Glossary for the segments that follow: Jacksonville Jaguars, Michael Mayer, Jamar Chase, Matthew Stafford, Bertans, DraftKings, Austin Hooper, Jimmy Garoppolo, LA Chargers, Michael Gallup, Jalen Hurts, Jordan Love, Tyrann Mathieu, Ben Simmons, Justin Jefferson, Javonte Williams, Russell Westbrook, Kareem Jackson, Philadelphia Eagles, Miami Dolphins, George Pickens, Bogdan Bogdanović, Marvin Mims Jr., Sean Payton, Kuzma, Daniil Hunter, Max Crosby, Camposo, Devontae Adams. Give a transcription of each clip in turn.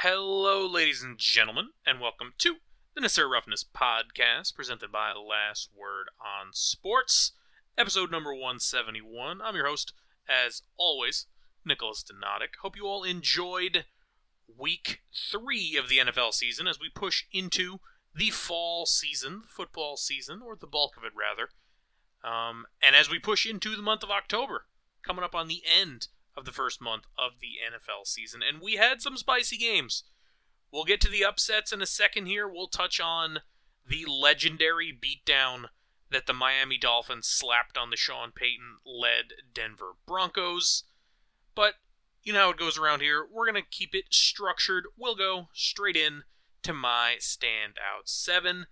Hello, ladies and gentlemen, and welcome to the Necessary Roughness Podcast, presented by Last Word on Sports, episode number 171. I'm your host, as always, Nicholas Donadic. Hope you all enjoyed Week 3 of the NFL season as we push into the fall season, the football season, or the bulk of it, rather, and as we push into the month of October, coming up on the end of the first month of the NFL season. And we had some spicy games. We'll get to the upsets in a second here. We'll touch on the legendary beatdown that the Miami Dolphins slapped on the Sean Payton-led Denver Broncos. But you know how it goes around here. We're going to keep it structured. We'll go straight in to my standout seven.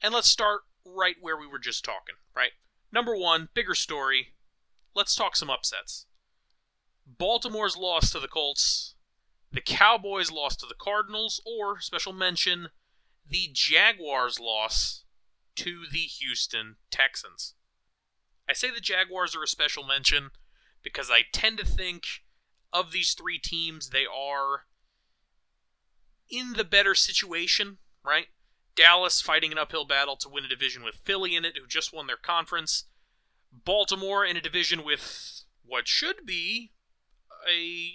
And let's start right where we were just talking, right? Number one, bigger story. Let's talk some upsets. Baltimore's loss to the Colts, the Cowboys' loss to the Cardinals, or, special mention, the Jaguars' loss to the Houston Texans. I say the Jaguars are a special mention because I tend to think of these three teams, they are in the better situation, right? Dallas fighting an uphill battle to win a division with Philly in it, who just won their conference. Baltimore in a division with what should be a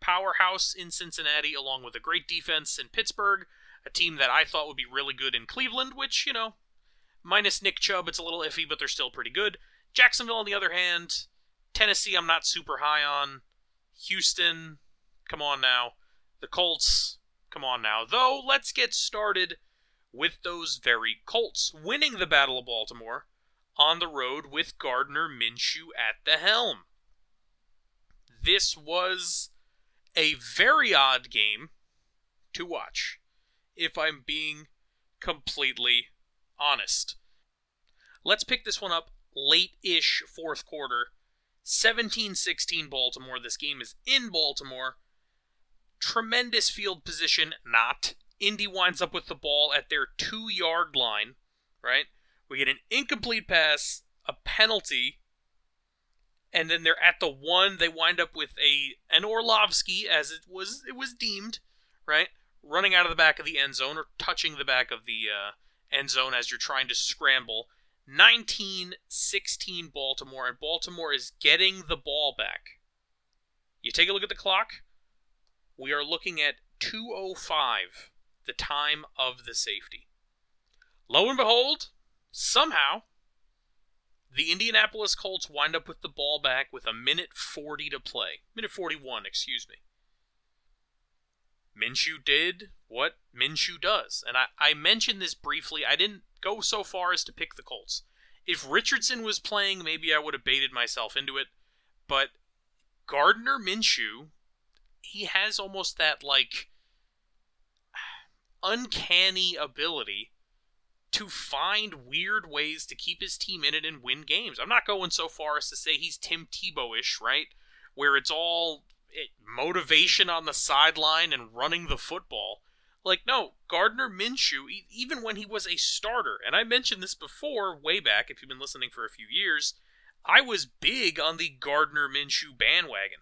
powerhouse in Cincinnati, along with a great defense in Pittsburgh, a team that I thought would be really good in Cleveland, which, minus Nick Chubb, it's a little iffy, but they're still pretty good. Jacksonville, on the other hand, Tennessee, I'm not super high on. Houston, come on now. The Colts, come on now. Though, let's get started with those very Colts, winning the Battle of Baltimore on the road with Gardner Minshew at the helm. This was a very odd game to watch, if I'm being completely honest. Let's pick this one up late-ish fourth quarter. 17-16 Baltimore. This game is in Baltimore. Tremendous field position, not. Indy winds up with the ball at their 2-yard line, right? We get an incomplete pass, a penalty, and then they're at the one. They wind up with an Orlovsky, as it was deemed, right? Running out of the back of the end zone, or touching the back of the end zone as you're trying to scramble. 19-16 Baltimore, and Baltimore is getting the ball back. You take a look at the clock. We are looking at 2:05, the time of the safety. Lo and behold, somehow, the Indianapolis Colts wind up with the ball back with 1:40 to play. 1:41, excuse me. Minshew did what Minshew does. And I mentioned this briefly. I didn't go so far as to pick the Colts. If Richardson was playing, maybe I would have baited myself into it. But Gardner Minshew, he has almost that, uncanny ability to find weird ways to keep his team in it and win games. I'm not going so far as to say he's Tim Tebow-ish, right? Where it's all motivation on the sideline and running the football. No, Gardner Minshew, even when he was a starter, and I mentioned this before, way back, if you've been listening for a few years, I was big on the Gardner Minshew bandwagon.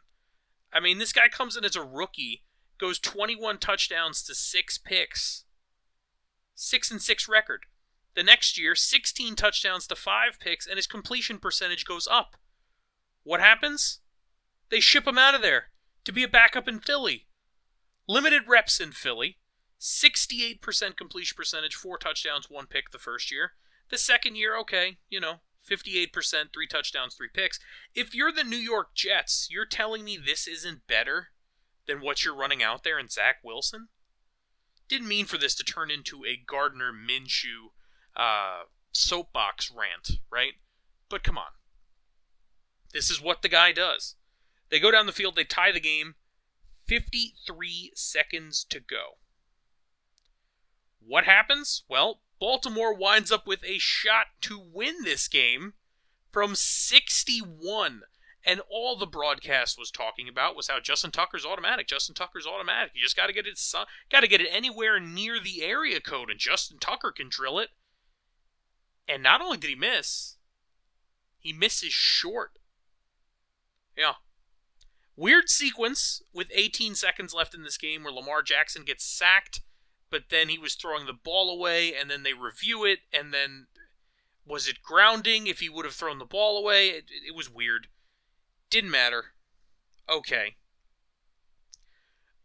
I mean, this guy comes in as a rookie, goes 21 touchdowns to 6 picks. 6-6 record. The next year, 16 touchdowns to 5 picks, and his completion percentage goes up. What happens? They ship him out of there to be a backup in Philly. Limited reps in Philly. 68% completion percentage, 4 touchdowns, 1 pick the first year. The second year, 58%, 3 touchdowns, 3 picks. If you're the New York Jets, you're telling me this isn't better than what you're running out there in Zach Wilson? Didn't mean for this to turn into a Gardner Minshew soapbox rant, right? But come on. This is what the guy does. They go down the field, they tie the game, 53 seconds to go. What happens? Well, Baltimore winds up with a shot to win this game from 61. And all the broadcast was talking about was how Justin Tucker's automatic. Justin Tucker's automatic. You just got to get it anywhere near the area code, and Justin Tucker can drill it. And not only did he miss, he misses short. Yeah. Weird sequence with 18 seconds left in this game where Lamar Jackson gets sacked, but then he was throwing the ball away, and then they review it, and then was it grounding if he would have thrown the ball away? It was weird. Didn't matter. Okay.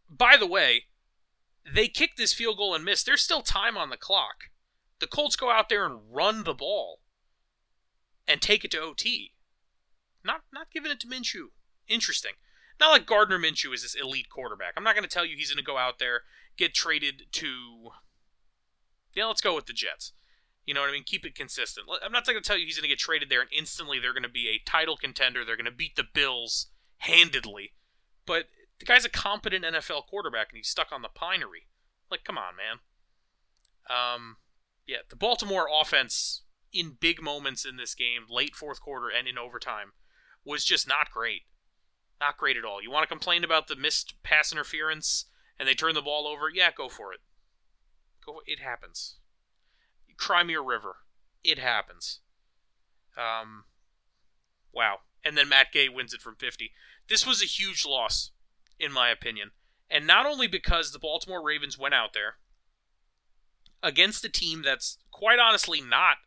By the way, they kick this field goal and miss. There's still time on the clock. The Colts go out there and run the ball and take it to OT. Not giving it to Minshew. Interesting. Not like Gardner Minshew is this elite quarterback. I'm not going to tell you he's going to go out there, get traded to... Yeah, let's go with the Jets. You know what I mean? Keep it consistent. I'm not going to tell you he's going to get traded there and instantly they're going to be a title contender. They're going to beat the Bills handedly. But the guy's a competent NFL quarterback and he's stuck on the pinery. Like, come on, man. Yeah, the Baltimore offense in big moments in this game, late fourth quarter and in overtime, was just not great. Not great at all. You want to complain about the missed pass interference and they turn the ball over? Yeah, go for it. It happens. Cry me a river. It happens. Wow. And then Matt Gay wins it from 50. This was a huge loss, in my opinion. And not only because the Baltimore Ravens went out there against a team that's quite honestly not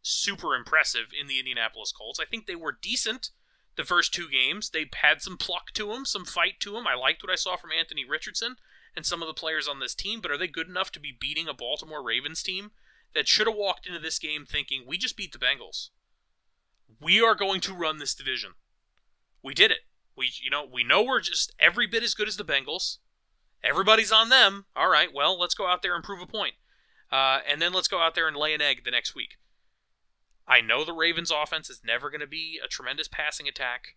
super impressive in the Indianapolis Colts. I think they were decent the first two games. They had some pluck to them, some fight to them. I liked what I saw from Anthony Richardson and some of the players on this team, but are they good enough to be beating a Baltimore Ravens team that should have walked into this game thinking, we just beat the Bengals. We are going to run this division. We did it. We know we're just every bit as good as the Bengals. Everybody's on them. All right, well, let's go out there and prove a point. And then let's go out there and lay an egg the next week. I know the Ravens offense is never going to be a tremendous passing attack.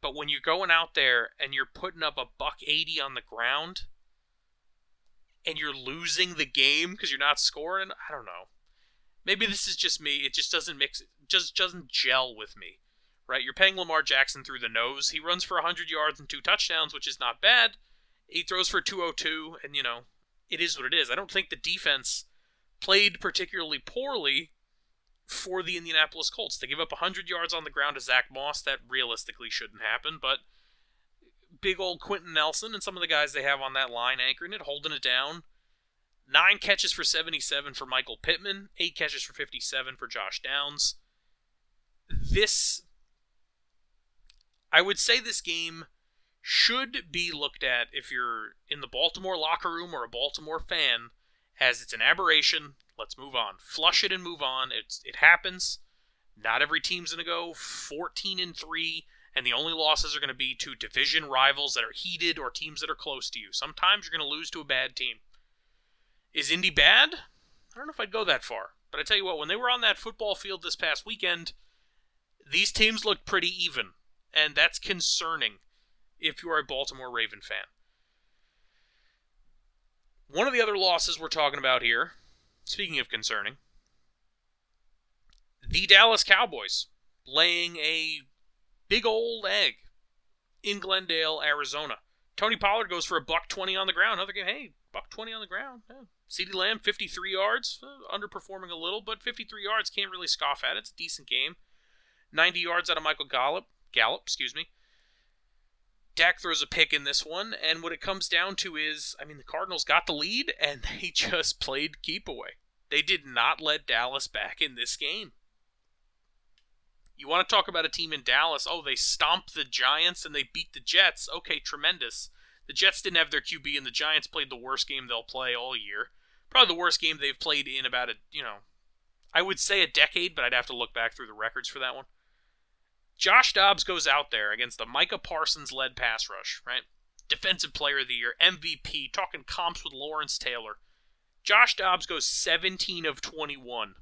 But when you're going out there and you're putting up a $180 on the ground and you're losing the game because you're not scoring, I don't know. Maybe this is just me. It just doesn't mix. It just doesn't gel with me, right? You're paying Lamar Jackson through the nose. He runs for 100 yards and 2 touchdowns, which is not bad. He throws for 202, and, you know, it is what it is. I don't think the defense played particularly poorly for the Indianapolis Colts. They give up 100 yards on the ground to Zach Moss. That realistically shouldn't happen, but big old Quentin Nelson and some of the guys they have on that line anchoring it, holding it down. 9 catches for 77 for Michael Pittman. 8 catches for 57 for Josh Downs. I would say this game should be looked at, if you're in the Baltimore locker room or a Baltimore fan, as it's an aberration. Let's move on. Flush it and move on. It happens. Not every team's going to go 14-3, and the only losses are going to be to division rivals that are heated or teams that are close to you. Sometimes you're going to lose to a bad team. Is Indy bad? I don't know if I'd go that far. But I tell you what, when they were on that football field this past weekend, these teams looked pretty even, and that's concerning if you are a Baltimore Raven fan. One of the other losses we're talking about here, speaking of concerning, the Dallas Cowboys laying a big old egg in Glendale, Arizona. Tony Pollard goes for a $120 on the ground. Another game, hey, $120 on the ground. Yeah. CeeDee Lamb, 53 yards, underperforming a little, but 53 yards, can't really scoff at it. It's a decent game. 90 yards out of Michael Gallup. Dak throws a pick in this one, and what it comes down to is, the Cardinals got the lead, and they just played keep away. They did not let Dallas back in this game. You want to talk about a team in Dallas, oh, they stomped the Giants and they beat the Jets. Okay, tremendous. The Jets didn't have their QB, and the Giants played the worst game they'll play all year. Probably the worst game they've played in about I would say a decade, but I'd have to look back through the records for that one. Josh Dobbs goes out there against the Micah Parsons-led pass rush, right? Defensive Player of the Year, MVP, talking comps with Lawrence Taylor. Josh Dobbs goes 17 of 21.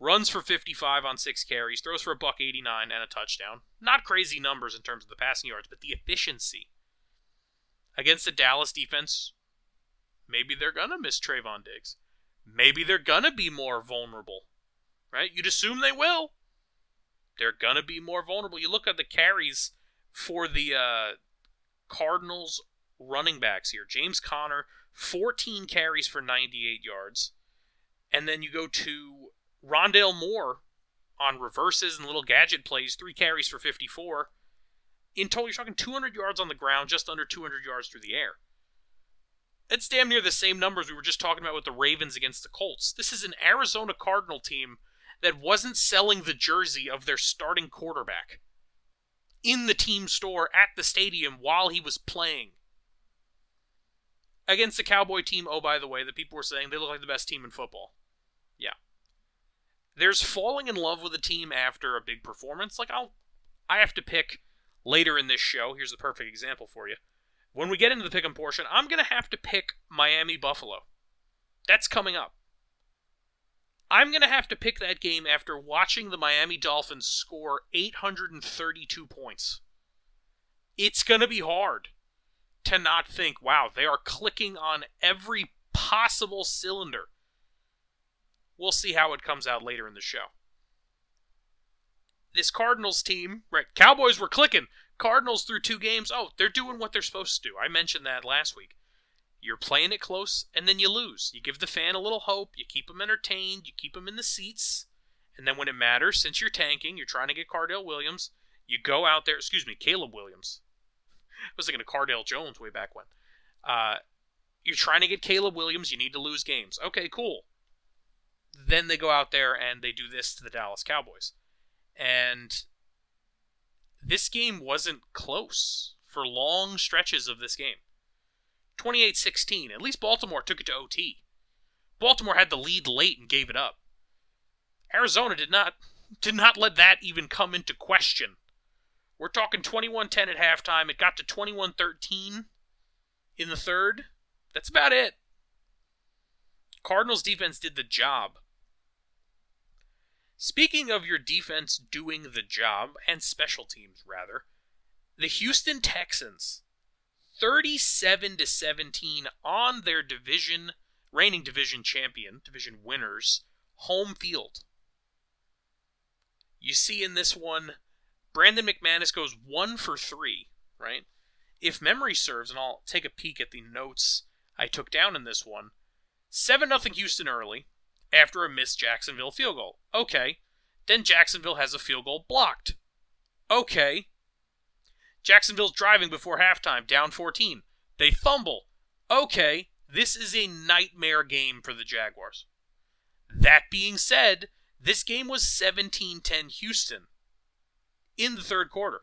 Runs for 55 on 6 carries, throws for a $189 and a touchdown. Not crazy numbers in terms of the passing yards, but the efficiency. Against the Dallas defense, maybe they're going to miss Trayvon Diggs. Maybe they're going to be more vulnerable, right? You'd assume they will. They're going to be more vulnerable. You look at the carries for the Cardinals running backs here. James Conner, 14 carries for 98 yards. And then you go to Rondale Moore, on reverses and little gadget plays, 3 carries for 54. In total, you're talking 200 yards on the ground, just under 200 yards through the air. That's damn near the same numbers we were just talking about with the Ravens against the Colts. This is an Arizona Cardinal team that wasn't selling the jersey of their starting quarterback in the team store at the stadium while he was playing. Against the Cowboy team, oh, by the way, the people were saying they look like the best team in football. Yeah. There's falling in love with a team after a big performance. Like, I have to pick later in this show. Here's the perfect example for you. When we get into the pick 'em portion, I'm going to have to pick Miami-Buffalo. That's coming up. I'm going to have to pick that game after watching the Miami Dolphins score 832 points. It's going to be hard to not think, wow, they are clicking on every possible cylinder. We'll see how it comes out later in the show. This Cardinals team, right, Cowboys were clicking. Cardinals through 2 games, oh, they're doing what they're supposed to do. I mentioned that last week. You're playing it close, and then you lose. You give the fan a little hope, you keep them entertained, you keep them in the seats, and then when it matters, since you're tanking, you're trying to get Caleb Williams. I was thinking of Cardale Jones way back when. You're trying to get Caleb Williams, you need to lose games. Okay, cool. Then they go out there and they do this to the Dallas Cowboys. And this game wasn't close for long stretches of this game. 28-16. At least Baltimore took it to OT. Baltimore had the lead late and gave it up. Arizona did not let that even come into question. We're talking 21-10 at halftime. It got to 21-13 in the third. That's about it. Cardinals defense did the job. Speaking of your defense doing the job, and special teams, rather, the Houston Texans, 37-17 on their reigning division champion, division winners, home field. You see in this one, Brandon McManus goes 1 for 3, right? If memory serves, and I'll take a peek at the notes I took down in this one, 7-0 Houston early, after a missed Jacksonville field goal. Okay. Then Jacksonville has a field goal blocked. Okay. Jacksonville's driving before halftime, down 14. They fumble. Okay. This is a nightmare game for the Jaguars. That being said, this game was 17-10 Houston in the third quarter.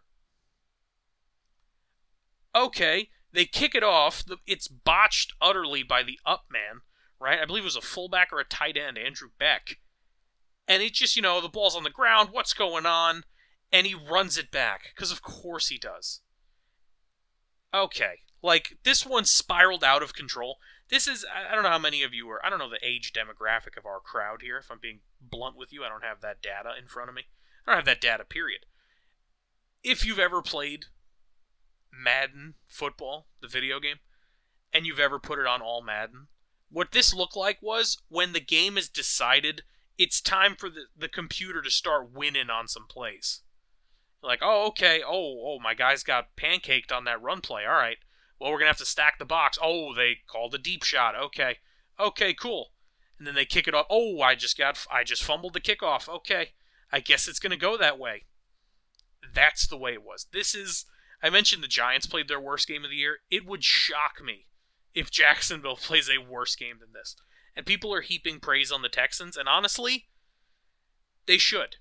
Okay. They kick it off. It's botched utterly by the up man. Right? I believe it was a fullback or a tight end, Andrew Beck. And it's just, the ball's on the ground, what's going on? And he runs it back, because of course he does. Okay, this one spiraled out of control. This is, I don't know how many of you are, I don't know the age demographic of our crowd here, if I'm being blunt with you, I don't have that data in front of me. I don't have that data, period. If you've ever played Madden football, the video game, and you've ever put it on all Madden, what this looked like was, when the game is decided, it's time for the computer to start winning on some plays. Like, oh, okay, oh, my guys got pancaked on that run play, all right. Well, we're going to have to stack the box. Oh, they called a deep shot, okay, cool. And then they kick it off. Oh, I just fumbled the kickoff, okay. I guess it's going to go that way. That's the way it was. I mentioned the Giants played their worst game of the year. It would shock me if Jacksonville plays a worse game than this. And people are heaping praise on the Texans, and honestly, they should.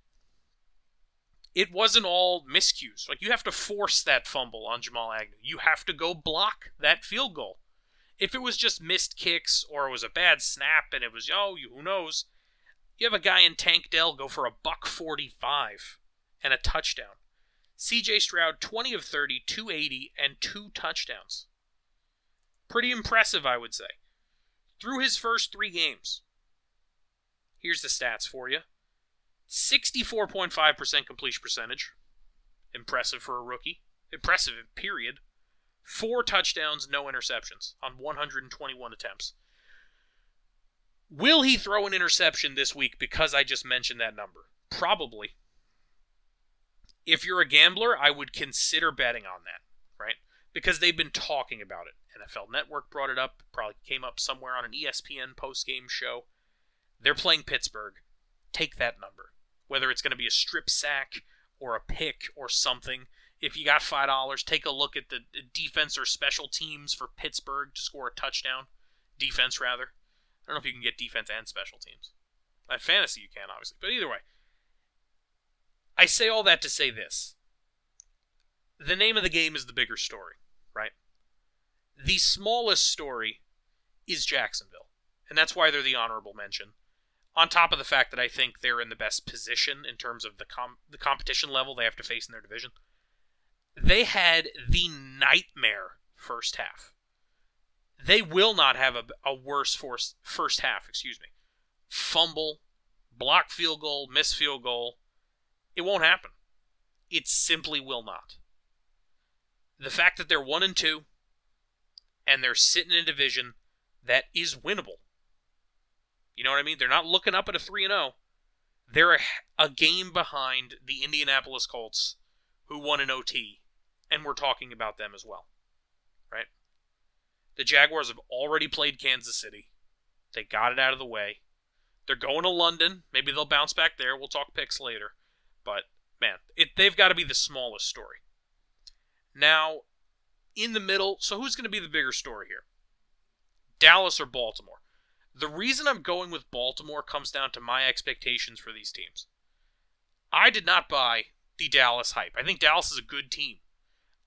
It wasn't all miscues. You have to force that fumble on Jamal Agnew. You have to go block that field goal. If it was just missed kicks, or it was a bad snap, and it was, who knows, you have a guy in Tank Dell go for $145 and a touchdown. C.J. Stroud, 20 of 30, 280, and 2 touchdowns. Pretty impressive, I would say. Through his first 3 games. Here's the stats for you. 64.5% completion percentage. Impressive for a rookie. Impressive, period. 4 touchdowns, no interceptions on 121 attempts. Will he throw an interception this week because I just mentioned that number? Probably. If you're a gambler, I would consider betting on that, right? Because they've been talking about it. NFL Network brought it up, probably came up somewhere on an ESPN post-game show. They're playing Pittsburgh. Take that number. whether it's going to be a strip sack or a pick or something. If you got $5, take a look at the defense or special teams for Pittsburgh to score a touchdown. Defense, rather. I don't know if you can get defense and special teams. At fantasy, you can, obviously. But either way, I say all that to say this. The name of the game is the bigger story, right? The smallest story is Jacksonville, and that's why they're the honorable mention. On top of the fact that I think they're in the best position in terms of the competition level they have to face in their division. They had the nightmare first half. They will not have a worse first half, Fumble, block field goal, miss field goal. It won't happen. It simply will not. The fact that they're 1-2, and they're sitting in a division that is winnable. You know what I mean? They're not looking up at a 3-0. They're a game behind the Indianapolis Colts, who won an OT, and we're talking about them as well, right? The Jaguars have already played Kansas City. They got it out of the way. They're going to London. Maybe they'll bounce back there. We'll talk picks later. But, man, they've got to be the smallest story. Now, in the middle, so who's going to be the bigger story here? Dallas or Baltimore? The reason I'm going with Baltimore comes down to my expectations for these teams. I did not buy the Dallas hype. I think Dallas is a good team.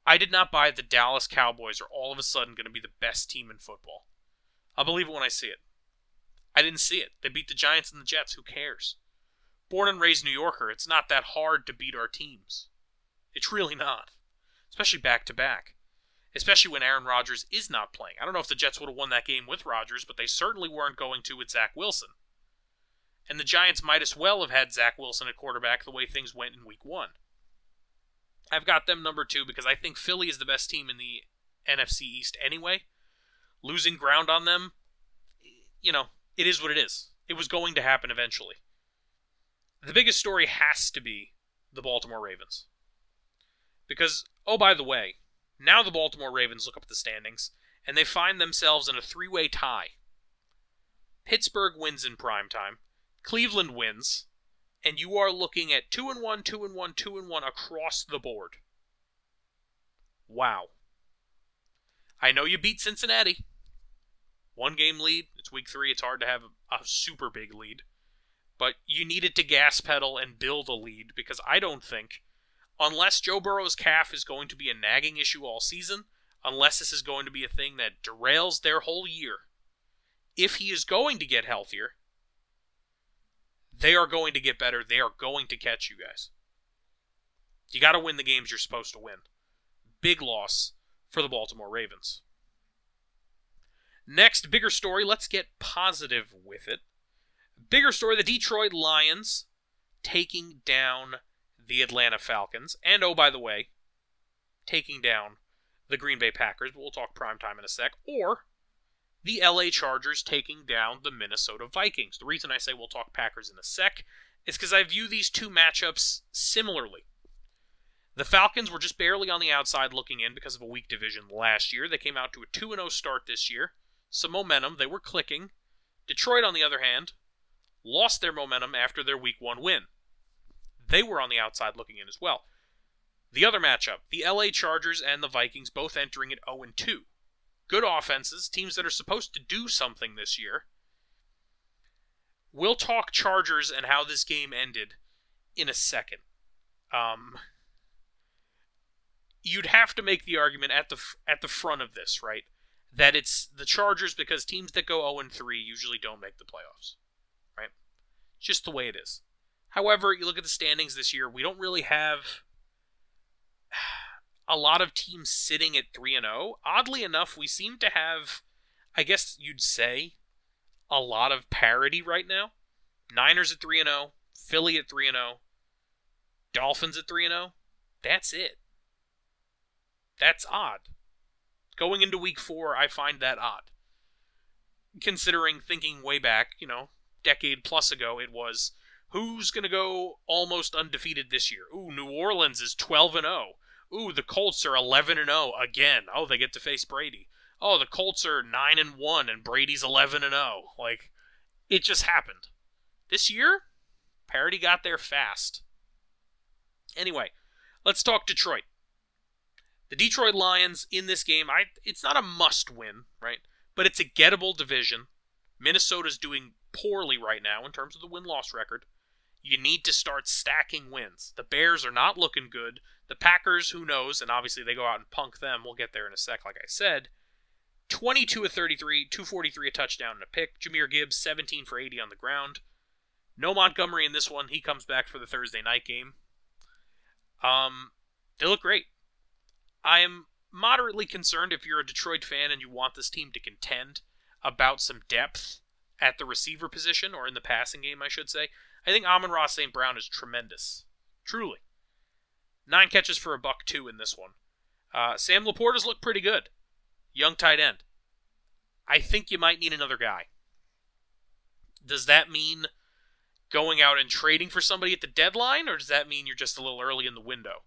I did not buy the Dallas Cowboys are all of a sudden going to be the best team in football. I'll believe it when I see it. I didn't see it. They beat the Giants and the Jets. Who cares? Born and raised New Yorker, it's not that hard to beat our teams. It's really not. Especially back-to-back. Especially when Aaron Rodgers is not playing. I don't know if the Jets would have won that game with Rodgers, but they certainly weren't going to with Zach Wilson. And the Giants might as well have had Zach Wilson at quarterback the way things went in Week 1. I've got them number 2 because I think Philly is the best team in the NFC East anyway. Losing ground on them, you know, it is what it is. It was going to happen eventually. The biggest story has to be the Baltimore Ravens. Because, oh, by the way, now the Baltimore Ravens look up at the standings, and they find themselves in a three-way tie. Pittsburgh wins in primetime, Cleveland wins, and you are looking at 2-1, 2-1, 2-1 across the board. Wow. I know you beat Cincinnati. One game lead. It's Week 3. It's hard to have a super big lead. But you needed to gas pedal and build a lead, because I don't think, unless Joe Burrow's calf is going to be a nagging issue all season, unless this is going to be a thing that derails their whole year, if he is going to get healthier, they are going to get better. They are going to catch you guys. You got to win the games you're supposed to win. Big loss for the Baltimore Ravens. Next, bigger story. Let's get positive with it. Bigger story, the Detroit Lions taking down the Atlanta Falcons. And, oh, by the way, taking down the Green Bay Packers. But we'll talk primetime in a sec. Or the LA Chargers taking down the Minnesota Vikings. The reason I say we'll talk Packers in a sec is because I view these two matchups similarly. The Falcons were just barely on the outside looking in because of a weak division last year. They came out to a 2-0 start this year. Some momentum. They were clicking. Detroit, on the other hand, lost their momentum after their Week 1 win. They were on the outside looking in as well. The other matchup, the LA Chargers and the Vikings, both entering at 0-2. Good offenses, teams that are supposed to do something this year. We'll talk Chargers and how this game ended in a second. You'd have to make the argument at the front of this, right? That it's the Chargers because teams that go 0-3 usually don't make the playoffs. Right? Just the way it is. However, you look at the standings this year, we don't really have a lot of teams sitting at 3-0. Oddly enough, we seem to have, I guess you'd say, a lot of parity right now. Niners at 3-0, Philly at 3-0, Dolphins at 3-0. That's it. That's odd. Going into Week 4, I find that odd. Considering thinking way back, decade plus ago, it was, who's going to go almost undefeated this year? Ooh, New Orleans is 12-0. Ooh, the Colts are 11-0 again. Oh, they get to face Brady. Oh, the Colts are 9-1 and Brady's 11-0. Like, it just happened. This year, Parity got there fast. Anyway, let's talk Detroit. The Detroit Lions in this game, it's not a must-win, right? But it's a gettable division. Minnesota's doing poorly right now in terms of the win-loss record. You need to start stacking wins. The Bears are not looking good. The Packers, who knows, and obviously they go out and punk them. We'll get there in a sec, like I said. 22 of 33, 243, a touchdown and a pick. Jahmyr Gibbs, 17 for 80 on the ground. No Montgomery in this one. He comes back for the Thursday night game. They look great. I am moderately concerned, if you're a Detroit fan and you want this team to contend, about some depth at the receiver position, or in the passing game, I should say. I think Amon-Ra St. Brown is tremendous. Truly. 9 catches for a $102 in this one. Sam Laporta's looked pretty good. Young tight end. I think you might need another guy. Does that mean going out and trading for somebody at the deadline, or does that mean you're just a little early in the window?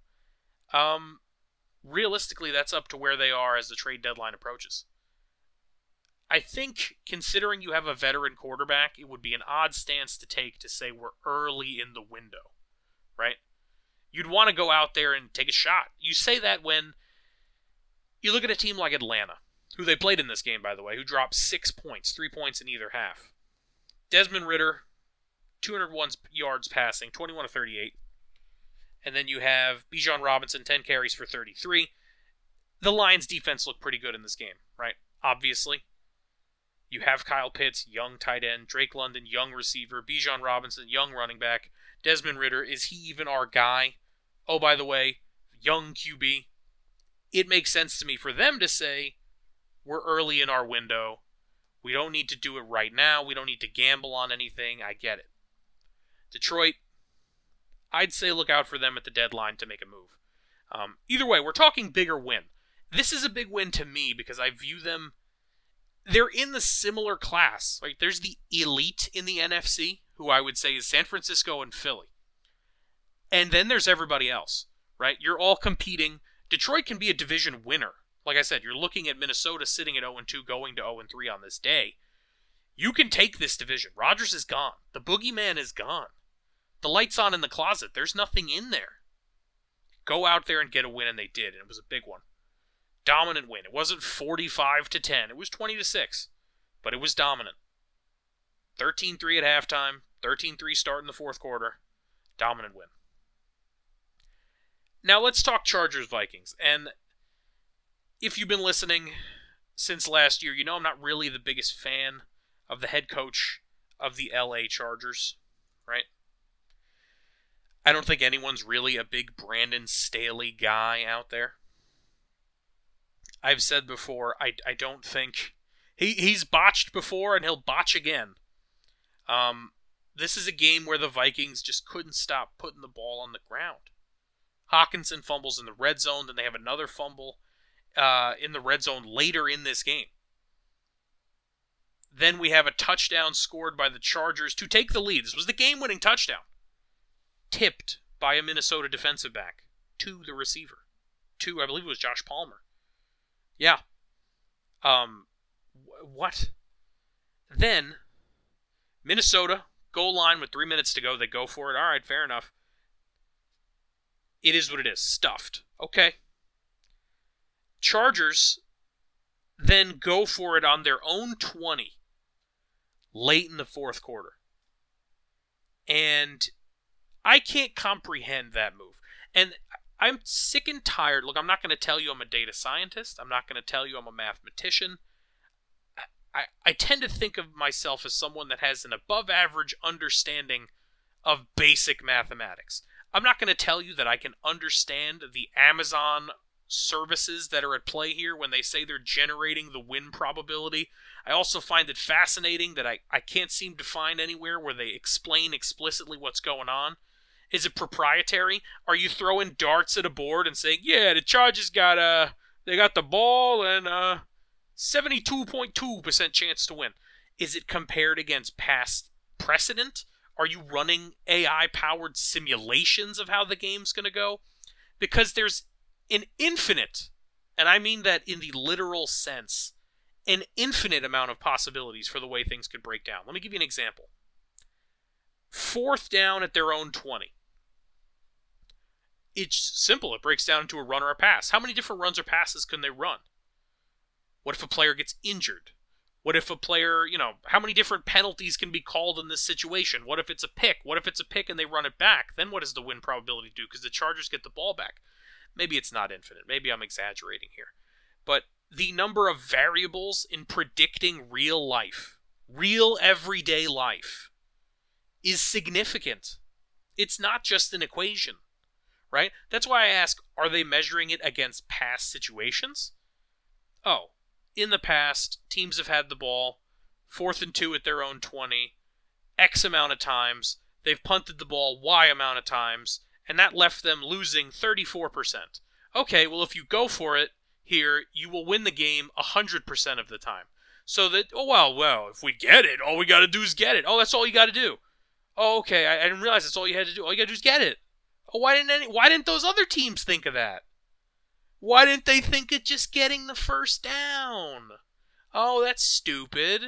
Realistically, that's up to where they are as the trade deadline approaches. I think, considering you have a veteran quarterback, it would be an odd stance to take to say we're early in the window, right? You'd want to go out there and take a shot. You say that when you look at a team like Atlanta, who they played in this game, by the way, who dropped 6 points, 3 points in either half. Desmond Ridder, 201 yards passing, 21 of 38. And then you have Bijan Robinson, 10 carries for 33. The Lions' defense looked pretty good in this game, right? Obviously. You have Kyle Pitts, young tight end, Drake London, young receiver, Bijan Robinson, young running back, Desmond Ridder. Is he even our guy? Oh, by the way, young QB. It makes sense to me for them to say, we're early in our window. We don't need to do it right now. We don't need to gamble on anything. I get it. Detroit, I'd say look out for them at the deadline to make a move. Either way, we're talking bigger win. This is a big win to me because I view them... They're in the similar class. Right? There's the elite in the NFC, who I would say is San Francisco and Philly. And then there's everybody else, right? You're all competing. Detroit can be a division winner. Like I said, you're looking at Minnesota sitting at 0-2, going to 0-3 on this day. You can take this division. Rodgers is gone. The boogeyman is gone. The light's on in the closet. There's nothing in there. Go out there and get a win, and they did, and it was a big one. Dominant win. It wasn't 45-10. It was 20-6, but it was dominant. 13-3 at halftime, 13-3 start in the fourth quarter. Dominant win. Now let's talk Chargers-Vikings. And if you've been listening since last year, you know I'm not really the biggest fan of the head coach of the LA Chargers, right? I don't think anyone's really a big Brandon Staley guy out there. I've said before, I don't think... He's botched before, and he'll botch again. This is a game where the Vikings just couldn't stop putting the ball on the ground. Hawkinson fumbles in the red zone, then they have another fumble in the red zone later in this game. Then we have a touchdown scored by the Chargers to take the lead. This was the game-winning touchdown. Tipped by a Minnesota defensive back to the receiver. I believe it was Josh Palmer. Yeah. What? Then, Minnesota, goal line with 3 minutes to go. They go for it. All right, fair enough. It is what it is. Stuffed. Okay. Chargers then go for it on their own 20 late in the fourth quarter. And I can't comprehend that move. And I'm sick and tired. Look, I'm not going to tell you I'm a data scientist. I'm not going to tell you I'm a mathematician. I tend to think of myself as someone that has an above-average understanding of basic mathematics. I'm not going to tell you that I can understand the Amazon services that are at play here when they say they're generating the win probability. I also find it fascinating that I can't seem to find anywhere where they explain explicitly what's going on. Is it proprietary? Are you throwing darts at a board and saying, yeah, the Chargers got they got the ball and 72.2% chance to win? Is it compared against past precedent? Are you running AI-powered simulations of how the game's going to go? Because there's an infinite, and I mean that in the literal sense, an infinite amount of possibilities for the way things could break down. Let me give you an example. Fourth down at their own 20. It's simple. It breaks down into a run or a pass. How many different runs or passes can they run? What if a player gets injured? What if a player, how many different penalties can be called in this situation? What if it's a pick? What if it's a pick and they run it back? Then what does the win probability do? Because the Chargers get the ball back. Maybe it's not infinite. Maybe I'm exaggerating here. But the number of variables in predicting real life, real everyday life, is significant. It's not just an equation, right? That's why I ask, are they measuring it against past situations? Oh, in the past, teams have had the ball, 4th and 2 at their own 20, X amount of times, they've punted the ball Y amount of times, and that left them losing 34%. Okay, well, if you go for it here, you will win the game 100% of the time. So that, if we get it, all we got to do is get it. Oh, that's all you got to do. Oh, okay, I didn't realize that's all you had to do. All you got to do is get it. Oh, why didn't those other teams think of that? Why didn't they think of just getting the first down? Oh, that's stupid.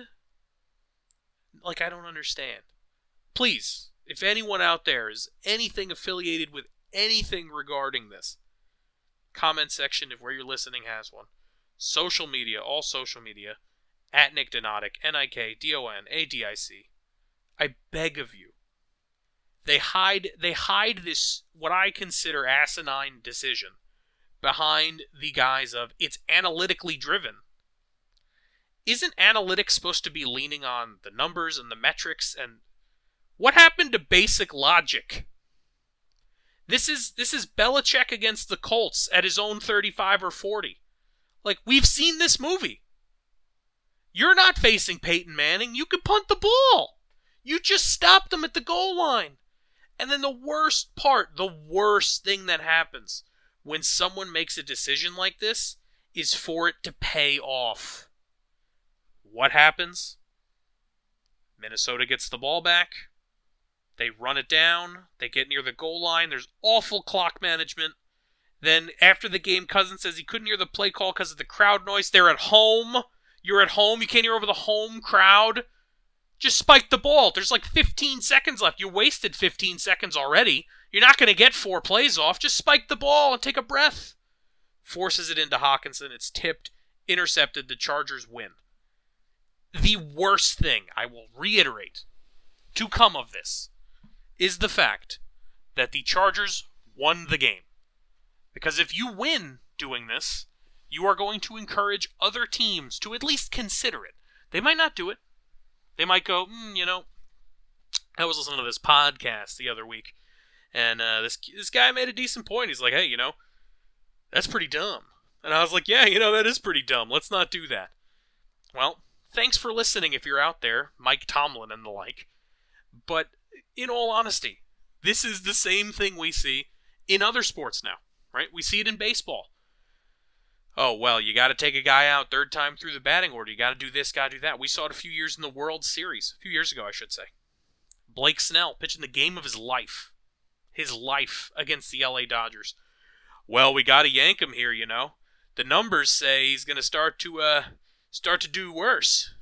I don't understand. Please, if anyone out there is anything affiliated with anything regarding this, comment section of where you're listening has one. Social media, all social media, @Nick Donadic, NIKDONADIC. I beg of you. They hide this, what I consider asinine decision, behind the guise of it's analytically driven. Isn't analytics supposed to be leaning on the numbers and the metrics? And what happened to basic logic? This is Belichick against the Colts at his own 35 or 40. We've seen this movie. You're not facing Peyton Manning. You can punt the ball. You just stopped them at the goal line. And then the worst thing that happens when someone makes a decision like this is for it to pay off. What happens? Minnesota gets the ball back. They run it down. They get near the goal line. There's awful clock management. Then after the game, Cousins says he couldn't hear the play call because of the crowd noise. They're at home. You're at home. You can't hear over the home crowd. Just spike the ball. There's 15 seconds left. You wasted 15 seconds already. You're not going to get 4 plays off. Just spike the ball and take a breath. Forces it into Hawkinson. It's tipped, intercepted. The Chargers win. The worst thing, I will reiterate, to come of this is the fact that the Chargers won the game. Because if you win doing this, you are going to encourage other teams to at least consider it. They might not do it. They might go, I was listening to this podcast the other week, and this guy made a decent point. He's like, hey, that's pretty dumb. And I was like, yeah, that is pretty dumb. Let's not do that. Well, thanks for listening if you're out there, Mike Tomlin and the like. But in all honesty, this is the same thing we see in other sports now, right? We see it in baseball. Oh, well, you got to take a guy out 3rd time through the batting order. You got to do this, got to do that. We saw it a few years ago, I should say. Blake Snell pitching the game of his life against the LA Dodgers. Well, we got to yank him here, The numbers say he's going to start to do worse.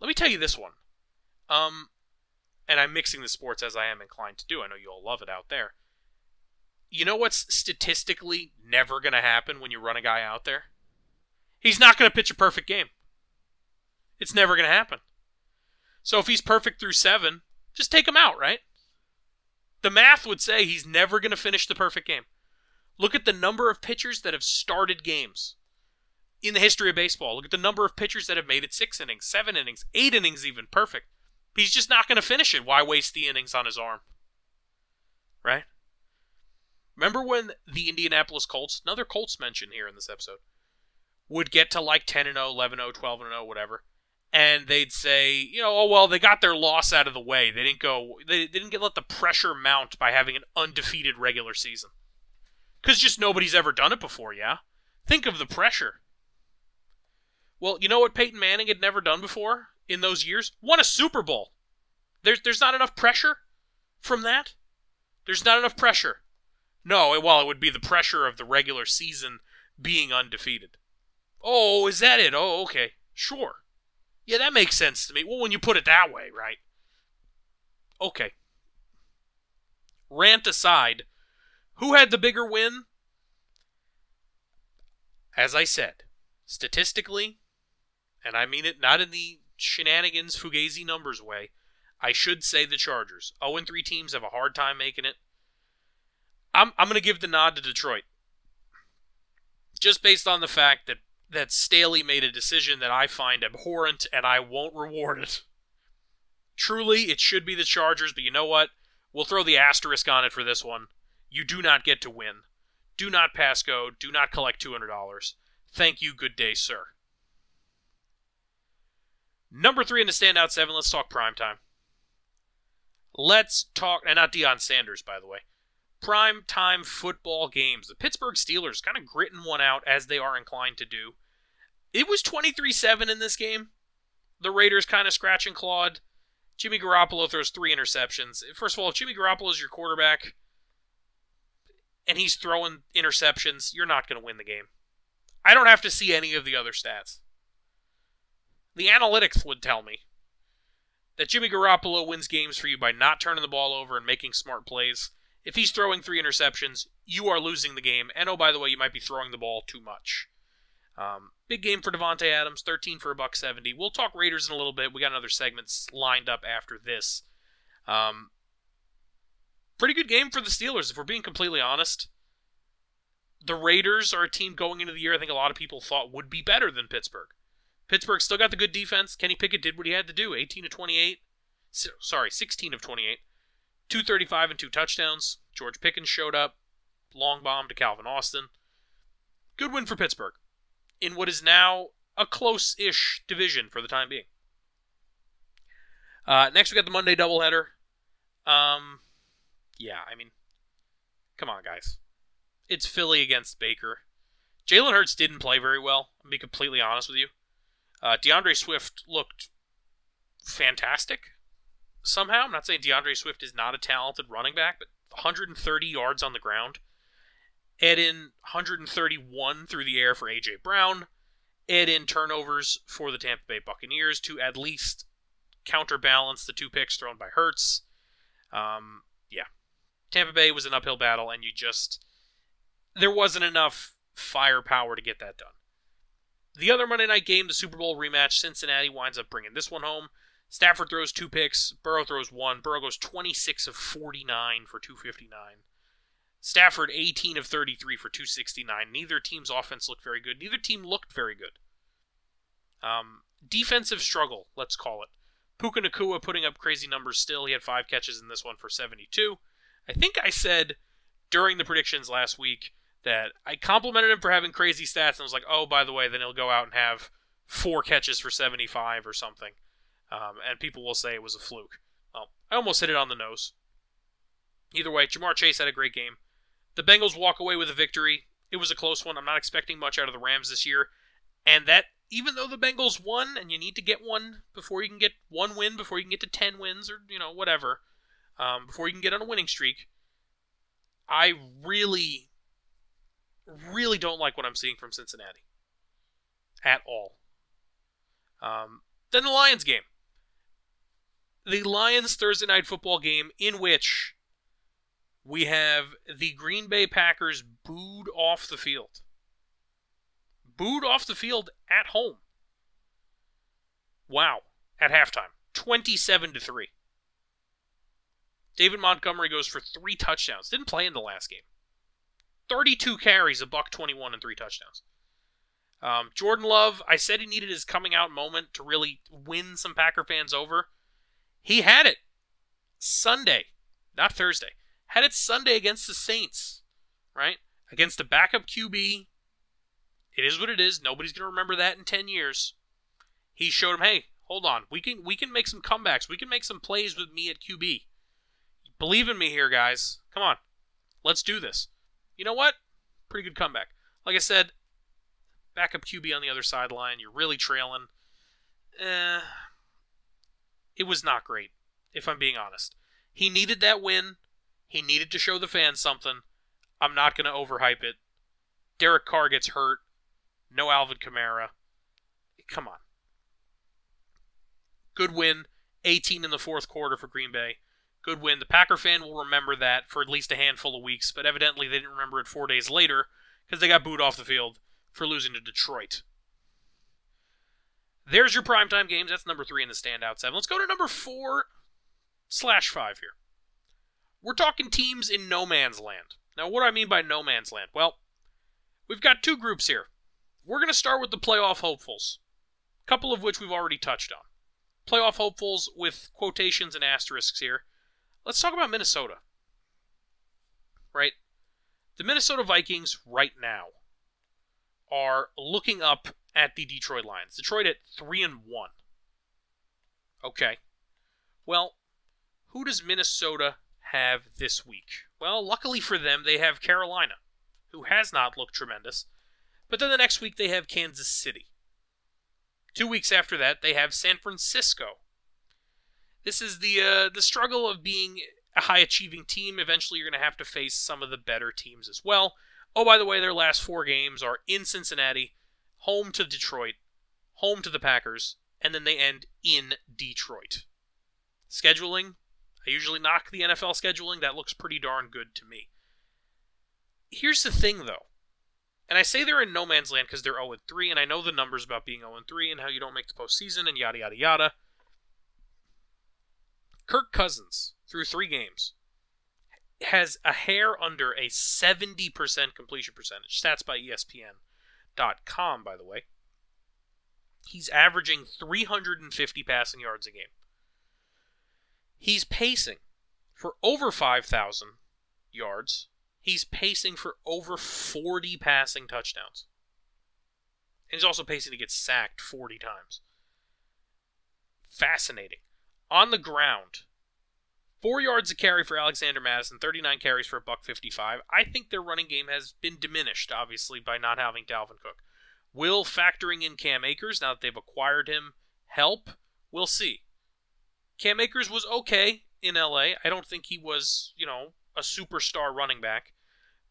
Let me tell you this one. And I'm mixing the sports as I am inclined to do. I know you all love it out there. You know what's statistically never going to happen when you run a guy out there? He's not going to pitch a perfect game. It's never going to happen. So if he's perfect through 7, just take him out, right? The math would say he's never going to finish the perfect game. Look at the number of pitchers that have started games in the history of baseball. Look at the number of pitchers that have made it 6 innings, 7 innings, 8 innings even, perfect. He's just not going to finish it. Why waste the innings on his arm? Right? Remember when the Indianapolis Colts, another Colts mention here in this episode, would get to 10-0, 11-0, 12-0, whatever, and they'd say, they got their loss out of the way. They didn't let the pressure mount by having an undefeated regular season. Because just nobody's ever done it before, yeah? Think of the pressure. Well, you know what Peyton Manning had never done before in those years? Won a Super Bowl. There's not enough pressure from that. There's not enough pressure. No, well, it would be the pressure of the regular season being undefeated. Oh, is that it? Oh, okay. Sure. Yeah, that makes sense to me. Well, when you put it that way, right? Okay. Rant aside, who had the bigger win? As I said, statistically, and I mean it not in the shenanigans, fugazi numbers way, I should say the Chargers. 0-3 teams have a hard time making it. I'm going to give the nod to Detroit. Just based on the fact that Staley made a decision that I find abhorrent, and I won't reward it. Truly, it should be the Chargers, but you know what? We'll throw the asterisk on it for this one. You do not get to win. Do not pass go. Do not collect $200. Thank you. Good day, sir. Number 3 in the standout 7. Let's talk primetime. Let's talk, and not Deion Sanders, by the way. Primetime football games. The Pittsburgh Steelers kind of gritting one out as they are inclined to do. It was 23-7 in this game. The Raiders kind of scratch and clawed. Jimmy Garoppolo throws 3 interceptions. First of all, if Jimmy Garoppolo is your quarterback and he's throwing interceptions, you're not going to win the game. I don't have to see any of the other stats. The analytics would tell me that Jimmy Garoppolo wins games for you by not turning the ball over and making smart plays. If he's throwing 3 interceptions, you are losing the game. And, oh, by the way, you might be throwing the ball too much. Big game for Devontae Adams, 13 for $170. We'll talk Raiders in a little bit. We got another segment lined up after this. Pretty good game for the Steelers, if we're being completely honest. The Raiders are a team going into the year I think a lot of people thought would be better than Pittsburgh. Pittsburgh still got the good defense. Kenny Pickett did what he had to do, 16 of 28. 235 and 2 touchdowns. George Pickens showed up. Long bomb to Calvin Austin. Good win for Pittsburgh in what is now a close-ish division for the time being. Next we got the Monday doubleheader. Come on, guys. It's Philly against Baker. Jalen Hurts didn't play very well, I'll be completely honest with you. DeAndre Swift looked fantastic. Somehow, I'm not saying DeAndre Swift is not a talented running back, but 130 yards on the ground. Add in 131 through the air for A.J. Brown. Add in turnovers for the Tampa Bay Buccaneers to at least counterbalance the 2 picks thrown by Hurts. Tampa Bay was an uphill battle, and there wasn't enough firepower to get that done. The other Monday night game, the Super Bowl rematch, Cincinnati winds up bringing this one home. Stafford throws 2 picks. Burrow throws 1. Burrow goes 26 of 49 for 259. Stafford 18 of 33 for 269. Neither team's offense looked very good. Neither team looked very good. Defensive struggle, let's call it. Puka Nacua putting up crazy numbers still. He had 5 catches in this one for 72. I think I said during the predictions last week that I complimented him for having crazy stats, and I was like, oh, by the way, then he'll go out and have 4 catches for 75 or something. And people will say it was a fluke. Well, I almost hit it on the nose. Either way, Jamar Chase had a great game. The Bengals walk away with a victory. It was a close one. I'm not expecting much out of the Rams this year. And that, even though the Bengals won, and you need to get one before you can get one win, before you can get to 10 wins, or, whatever, before you can get on a winning streak, I really, really don't like what I'm seeing from Cincinnati. At all. Then the Lions game. The Lions Thursday night football game in which we have the Green Bay Packers booed off the field. Booed off the field at home. Wow. At halftime. 27-3. David Montgomery goes for 3 touchdowns. Didn't play in the last game. 32 carries, $121 and 3 touchdowns. Jordan Love, I said he needed his coming out moment to really win some Packer fans over. He had it Sunday, not Thursday. Had it Sunday against the Saints, right? Against the backup QB. It is what it is. Nobody's going to remember that in 10 years. He showed him, hey, hold on. We can make some comebacks. We can make some plays with me at QB. Believe in me here, guys. Come on. Let's do this. You know what? Pretty good comeback. Like I said, backup QB on the other sideline. You're really trailing. It was not great, if I'm being honest. He needed that win. He needed to show the fans something. I'm not going to overhype it. Derek Carr gets hurt. No Alvin Kamara. Come on. Good win. 18 in the fourth quarter for Green Bay. Good win. The Packer fan will remember that for at least a handful of weeks, but evidently they didn't remember it 4 days later because they got booed off the field for losing to Detroit. There's your primetime games. That's number 3 in the standout 7. Let's go to number 4/5 here. We're talking teams in no man's land. Now, what do I mean by no man's land? Well, we've got two groups here. We're going to start with the playoff hopefuls, a couple of which we've already touched on. Playoff hopefuls with quotations and asterisks here. Let's talk about Minnesota. Right? The Minnesota Vikings right now are looking up at the Detroit Lions. Detroit at 3-1. Okay. Well, who does Minnesota have this week? Well, luckily for them, they have Carolina, who has not looked tremendous. But then the next week, they have Kansas City. 2 weeks after that, they have San Francisco. This is the struggle of being a high-achieving team. Eventually, you're going to have to face some of the better teams as well. Oh, by the way, their last 4 games are in Cincinnati, home to Detroit, home to the Packers, and then they end in Detroit. Scheduling, I usually knock the NFL scheduling. That looks pretty darn good to me. Here's the thing, though. And I say they're in no man's land because they're 0-3, and I know the numbers about being 0-3 and how you don't make the postseason and yada, yada, yada. Kirk Cousins, through 3 games, has a hair under a 70% completion percentage. Stats by ESPN.com, by the way. He's averaging 350 passing yards a game. He's pacing for over 5,000 yards. He's pacing for over 40 passing touchdowns. And he's also pacing to get sacked 40 times. Fascinating. On the ground, 4 yards a carry for Alexander Madison, 39 carries for $155. I think their running game has been diminished, obviously, by not having Dalvin Cook. Will factoring in Cam Akers, now that they've acquired him, help? We'll see. Cam Akers was okay in LA. I don't think he was, a superstar running back.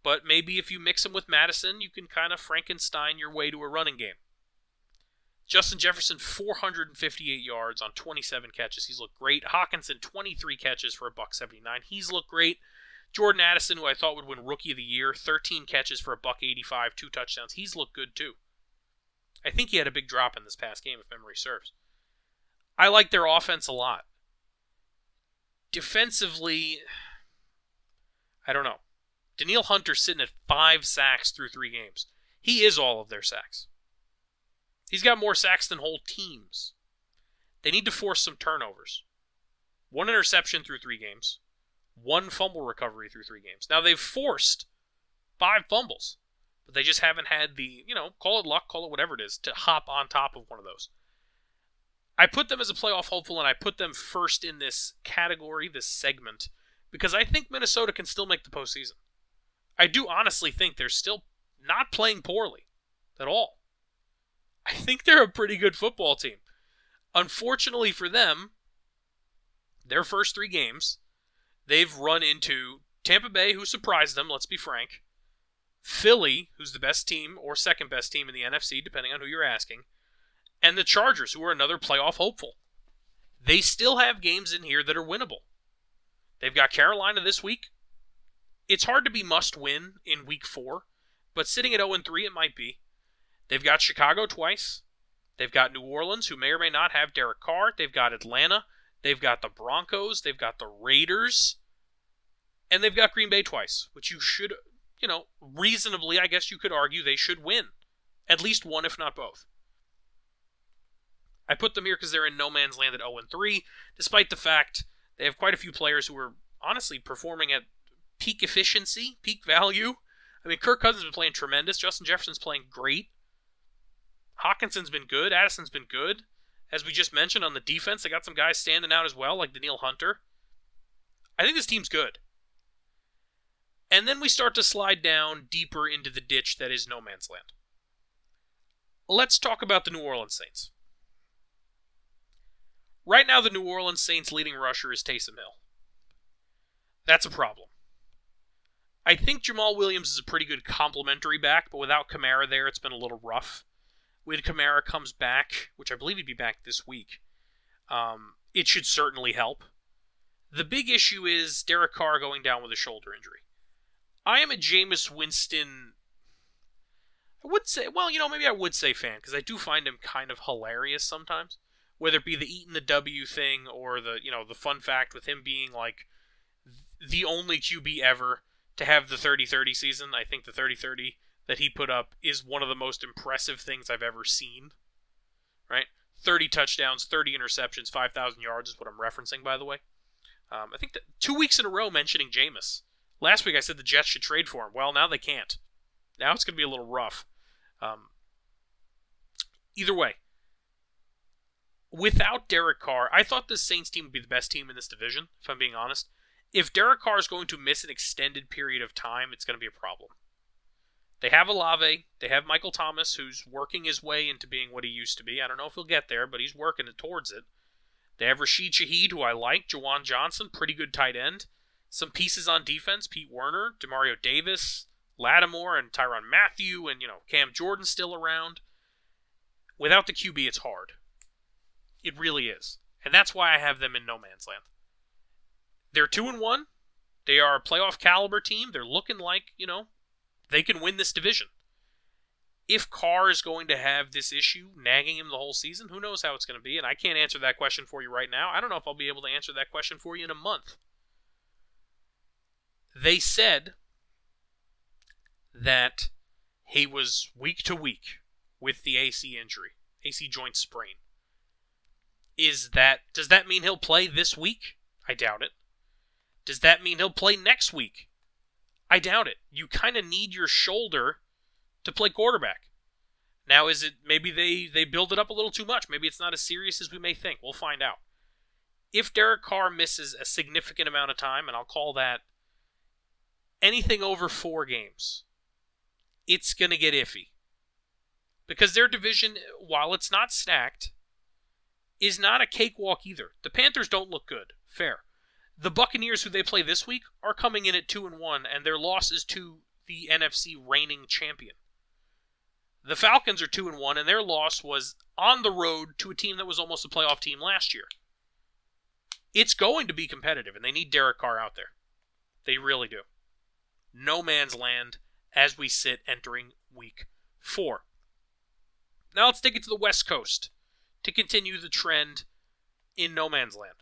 But maybe if you mix him with Madison, you can kind of Frankenstein your way to a running game. Justin Jefferson, 458 yards on 27 catches. He's looked great. Hawkinson, 23 catches for $179. He's looked great. Jordan Addison, who I thought would win Rookie of the Year, 13 catches for $185, 2 touchdowns. He's looked good, too. I think he had a big drop in this past game, if memory serves. I like their offense a lot. Defensively, I don't know. Daniil Hunter sitting at 5 sacks through 3 games. He is all of their sacks. He's got more sacks than whole teams. They need to force some turnovers. 1 interception through 3 games. 1 fumble recovery through 3 games. Now, they've forced 5 fumbles, but they just haven't had the, call it luck, call it whatever it is, to hop on top of one of those. I put them as a playoff hopeful, and I put them first in this category, this segment, because I think Minnesota can still make the postseason. I do honestly think they're still not playing poorly at all. I think they're a pretty good football team. Unfortunately for them, their first 3 games, they've run into Tampa Bay, who surprised them, let's be frank, Philly, who's the best team or second best team in the NFC, depending on who you're asking, and the Chargers, who are another playoff hopeful. They still have games in here that are winnable. They've got Carolina this week. It's hard to be must-win in Week 4, but sitting at 0-3, it might be. They've got Chicago twice. They've got New Orleans, who may or may not have Derek Carr. They've got Atlanta. They've got the Broncos. They've got the Raiders. And they've got Green Bay twice, which you should, reasonably, I guess you could argue they should win. At least one, if not both. I put them here because they're in no man's land at 0-3, despite the fact they have quite a few players who are honestly performing at peak efficiency, peak value. I mean, Kirk Cousins has been playing tremendous. Justin Jefferson's playing great. Hawkinson's been good. Addison's been good. As we just mentioned on the defense, they got some guys standing out as well, like Daniil Hunter. I think this team's good. And then we start to slide down deeper into the ditch that is no man's land. Let's talk about the New Orleans Saints. Right now, the New Orleans Saints' leading rusher is Taysom Hill. That's a problem. I think Jamal Williams is a pretty good complementary back, but without Kamara there, it's been a little rough. When Kamara comes back, which I believe he'd be back this week, it should certainly help. The big issue is Derek Carr going down with a shoulder injury. I am a Jameis Winston, I would say, well, you know, maybe I would say fan, because I do find him kind of hilarious sometimes. Whether it be the eating the W thing or the, you know, the fun fact with him being like the only QB ever to have the 30-30 season. I think the 30-30 that he put up is one of the most impressive things I've ever seen, right? 30 touchdowns, 30 interceptions, 5,000 yards is what I'm referencing, by the way. I think that 2 weeks in a row mentioning Jameis. Last week I said the Jets should trade for him. Well, now they can't. Now it's going to be a little rough. Either way, without Derek Carr, I thought this Saints team would be the best team in this division, if I'm being honest. If Derek Carr is going to miss an extended period of time, it's going to be a problem. They have Olave. They have Michael Thomas, who's working his way into being what he used to be. I don't know if he'll get there, but he's working towards it. They have Rashid Shaheed, who I like. Jawan Johnson, pretty good tight end. Some pieces on defense. Pete Werner, Demario Davis, Lattimore, and Tyrann Mathieu, and, you know, Cam Jordan still around. Without the QB, it's hard. It really is. And that's why I have them in no man's land. They're 2-1. They are a playoff caliber team. They're looking like, you know, they can win this division. If Carr is going to have this issue nagging him the whole season, who knows how it's going to be, and I can't answer that question for you right now. I don't know if I'll be able to answer that question for you in a month. They said that he was week to week with the AC injury, AC joint sprain. Does that mean he'll play this week? I doubt it. Does that mean he'll play next week? I doubt it. You kind of need your shoulder to play quarterback. Now, is it maybe they build it up a little too much? Maybe it's not as serious as we may think. We'll find out. If Derek Carr misses a significant amount of time, and I'll call that anything over 4 games, it's going to get iffy. Because their division, while it's not stacked, is not a cakewalk either. The Panthers don't look good. Fair. The Buccaneers, who they play this week, are coming in at 2-1, and their loss is to the NFC reigning champion. The Falcons are 2-1, and their loss was on the road to a team that was almost a playoff team last year. It's going to be competitive, and they need Derek Carr out there. They really do. No man's land as we sit entering week 4. Now let's take it to the West Coast to continue the trend in no man's land.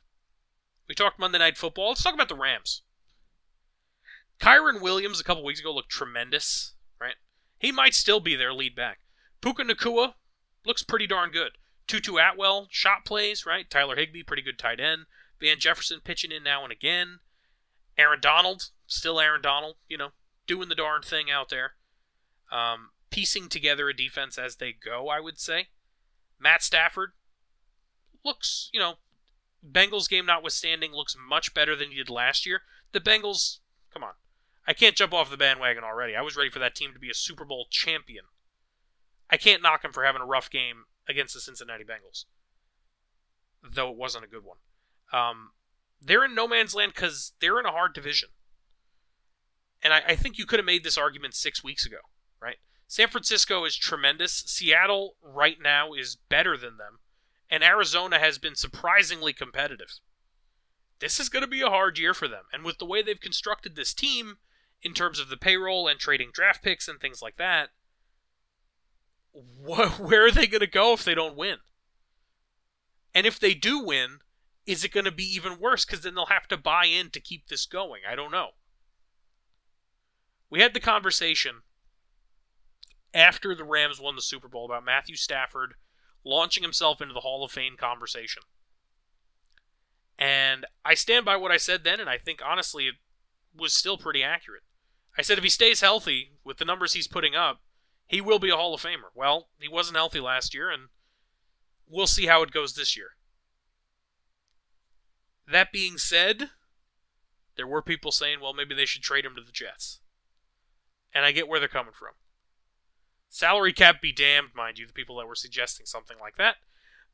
We talked Monday Night Football. Let's talk about the Rams. Kyren Williams a couple weeks ago looked tremendous, right? He might still be their lead back. Puka Nacua looks pretty darn good. Tutu Atwell, shot plays, right? Tyler Higbee, pretty good tight end. Van Jefferson pitching in now and again. Aaron Donald, still Aaron Donald, you know, doing the darn thing out there. Piecing together a defense as they go, I would say. Matt Stafford looks, you know, Bengals game notwithstanding, looks much better than he did last year. The Bengals, come on. I can't jump off the bandwagon already. I was ready for that team to be a Super Bowl champion. I can't knock him for having a rough game against the Cincinnati Bengals. Though it wasn't a good one. They're in no man's land because they're in a hard division. And I think you could have made this argument 6 weeks ago, right? San Francisco is tremendous. Seattle right now is better than them. And Arizona has been surprisingly competitive. This is going to be a hard year for them. And with the way they've constructed this team, in terms of the payroll and trading draft picks and things like that, where are they going to go if they don't win? And if they do win, is it going to be even worse? Because then they'll have to buy in to keep this going. I don't know. We had the conversation after the Rams won the Super Bowl about Matthew Stafford launching himself into the Hall of Fame conversation. And I stand by what I said then, and I think, honestly, it was still pretty accurate. I said if he stays healthy with the numbers he's putting up, he will be a Hall of Famer. Well, he wasn't healthy last year, and we'll see how it goes this year. That being said, there were people saying, well, maybe they should trade him to the Jets. And I get where they're coming from. Salary cap be damned, mind you, the people that were suggesting something like that.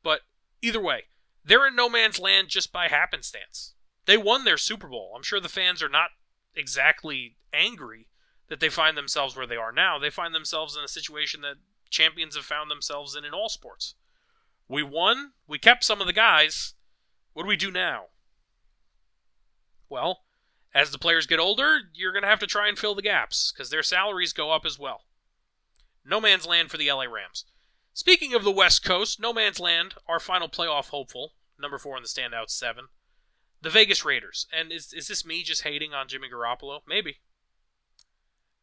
But either way, they're in no man's land just by happenstance. They won their Super Bowl. I'm sure the fans are not exactly angry that they find themselves where they are now. They find themselves in a situation that champions have found themselves in all sports. We won. We kept some of the guys. What do we do now? Well, as the players get older, you're going to have to try and fill the gaps, because their salaries go up as well. No man's land for the LA Rams. Speaking of the West Coast, no man's land, our final playoff hopeful, number 4 in the standout 7, the Vegas Raiders. And is this me just hating on Jimmy Garoppolo? Maybe.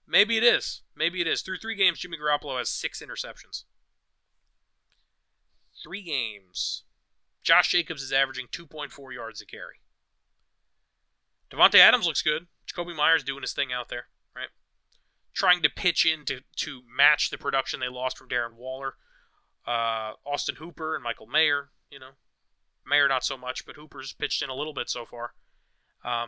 Maybe it is. Maybe it is. Through 3 games, Jimmy Garoppolo has 6 interceptions. 3 games. Josh Jacobs is averaging 2.4 yards a carry. Devontae Adams looks good. Jacoby Myers doing his thing out there, right? Trying to pitch in to match the production they lost from Darren Waller. Austin Hooper and Michael Mayer, you know. Mayer not so much, but Hooper's pitched in a little bit so far. I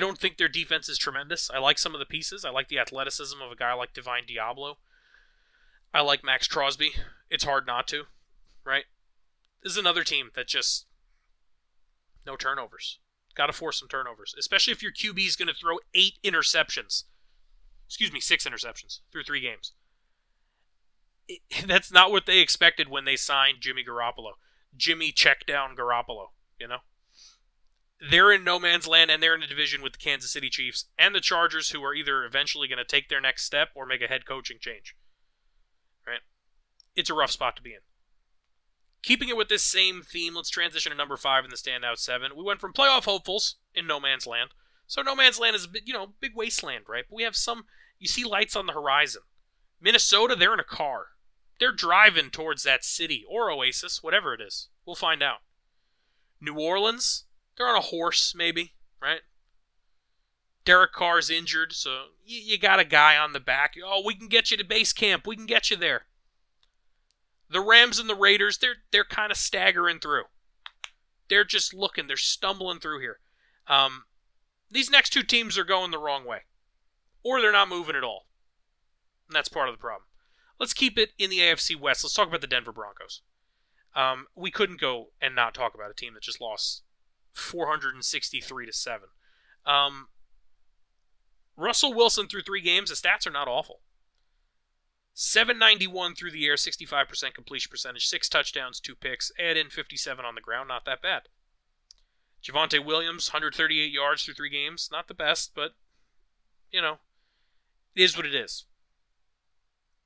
don't think their defense is tremendous. I like some of the pieces. I like the athleticism of a guy like Divine Diablo. I like Max Crosby. It's hard not to, right? This is another team that just... no turnovers. Got to force some turnovers, especially if your QB is going to throw 6 interceptions through 3 games. That's not what they expected when they signed Jimmy Garoppolo. Jimmy check down Garoppolo, you know? They're in no man's land, and they're in a division with the Kansas City Chiefs and the Chargers, who are either eventually going to take their next step or make a head coaching change. Right? It's a rough spot to be in. Keeping it with this same theme, let's transition to number 5 in the standout 7. We went from playoff hopefuls in no man's land. So no man's land is a bit, you know, big wasteland, right? But we have some, you see lights on the horizon. Minnesota, they're in a car. They're driving towards that city or oasis, whatever it is. We'll find out. New Orleans, they're on a horse, maybe, right? Derek Carr's injured, so you got a guy on the back. Oh, we can get you to base camp. We can get you there. The Rams and the Raiders, they're kind of staggering through. They're just looking. They're stumbling through here. These next 2 teams are going the wrong way. Or they're not moving at all. And that's part of the problem. Let's keep it in the AFC West. Let's talk about the Denver Broncos. We couldn't go and not talk about a team that just lost 463-7. Russell Wilson through 3 games, the stats are not awful. 791 through the air, 65% completion percentage, 6 touchdowns, 2 picks, add in 57 on the ground, not that bad. Javonte Williams, 138 yards through 3 games, not the best, but, you know, it is what it is.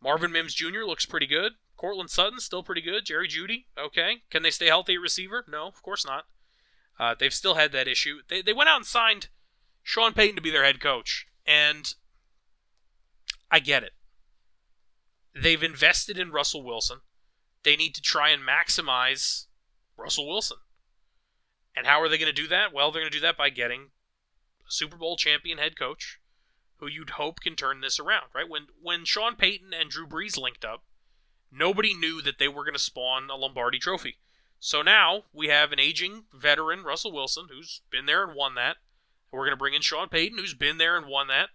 Marvin Mims Jr. looks pretty good. Cortland Sutton, still pretty good. Jerry Jeudy, okay. Can they stay healthy at receiver? No, of course not. They've still had that issue. They went out and signed Sean Payton to be their head coach, and I get it. They've invested in Russell Wilson. They need to try and maximize Russell Wilson. And how are they going to do that? Well, they're going to do that by getting a Super Bowl champion head coach who you'd hope can turn this around, right? When Sean Payton and Drew Brees linked up, nobody knew that they were going to spawn a Lombardi trophy. So now we have an aging veteran, Russell Wilson, who's been there and won that. And we're going to bring in Sean Payton, who's been there and won that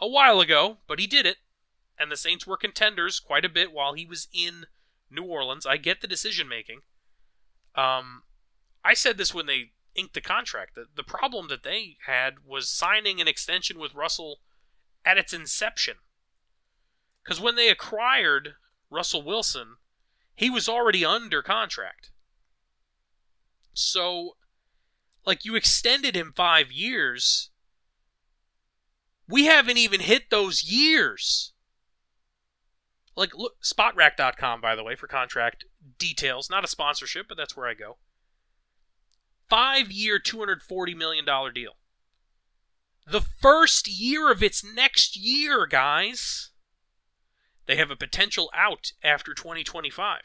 a while ago, but he did it. And the Saints were contenders quite a bit while he was in New Orleans. I get the decision-making. I said this when they inked the contract. The problem that they had was signing an extension with Russell at its inception. Because when they acquired Russell Wilson, he was already under contract. So, like, you extended him 5 years. We haven't even hit those years. Like, look, spotrac.com, by the way, for contract details. Not a sponsorship, but that's where I go. 5-year, $240 million deal. The first year of its next year, guys. They have a potential out after 2025,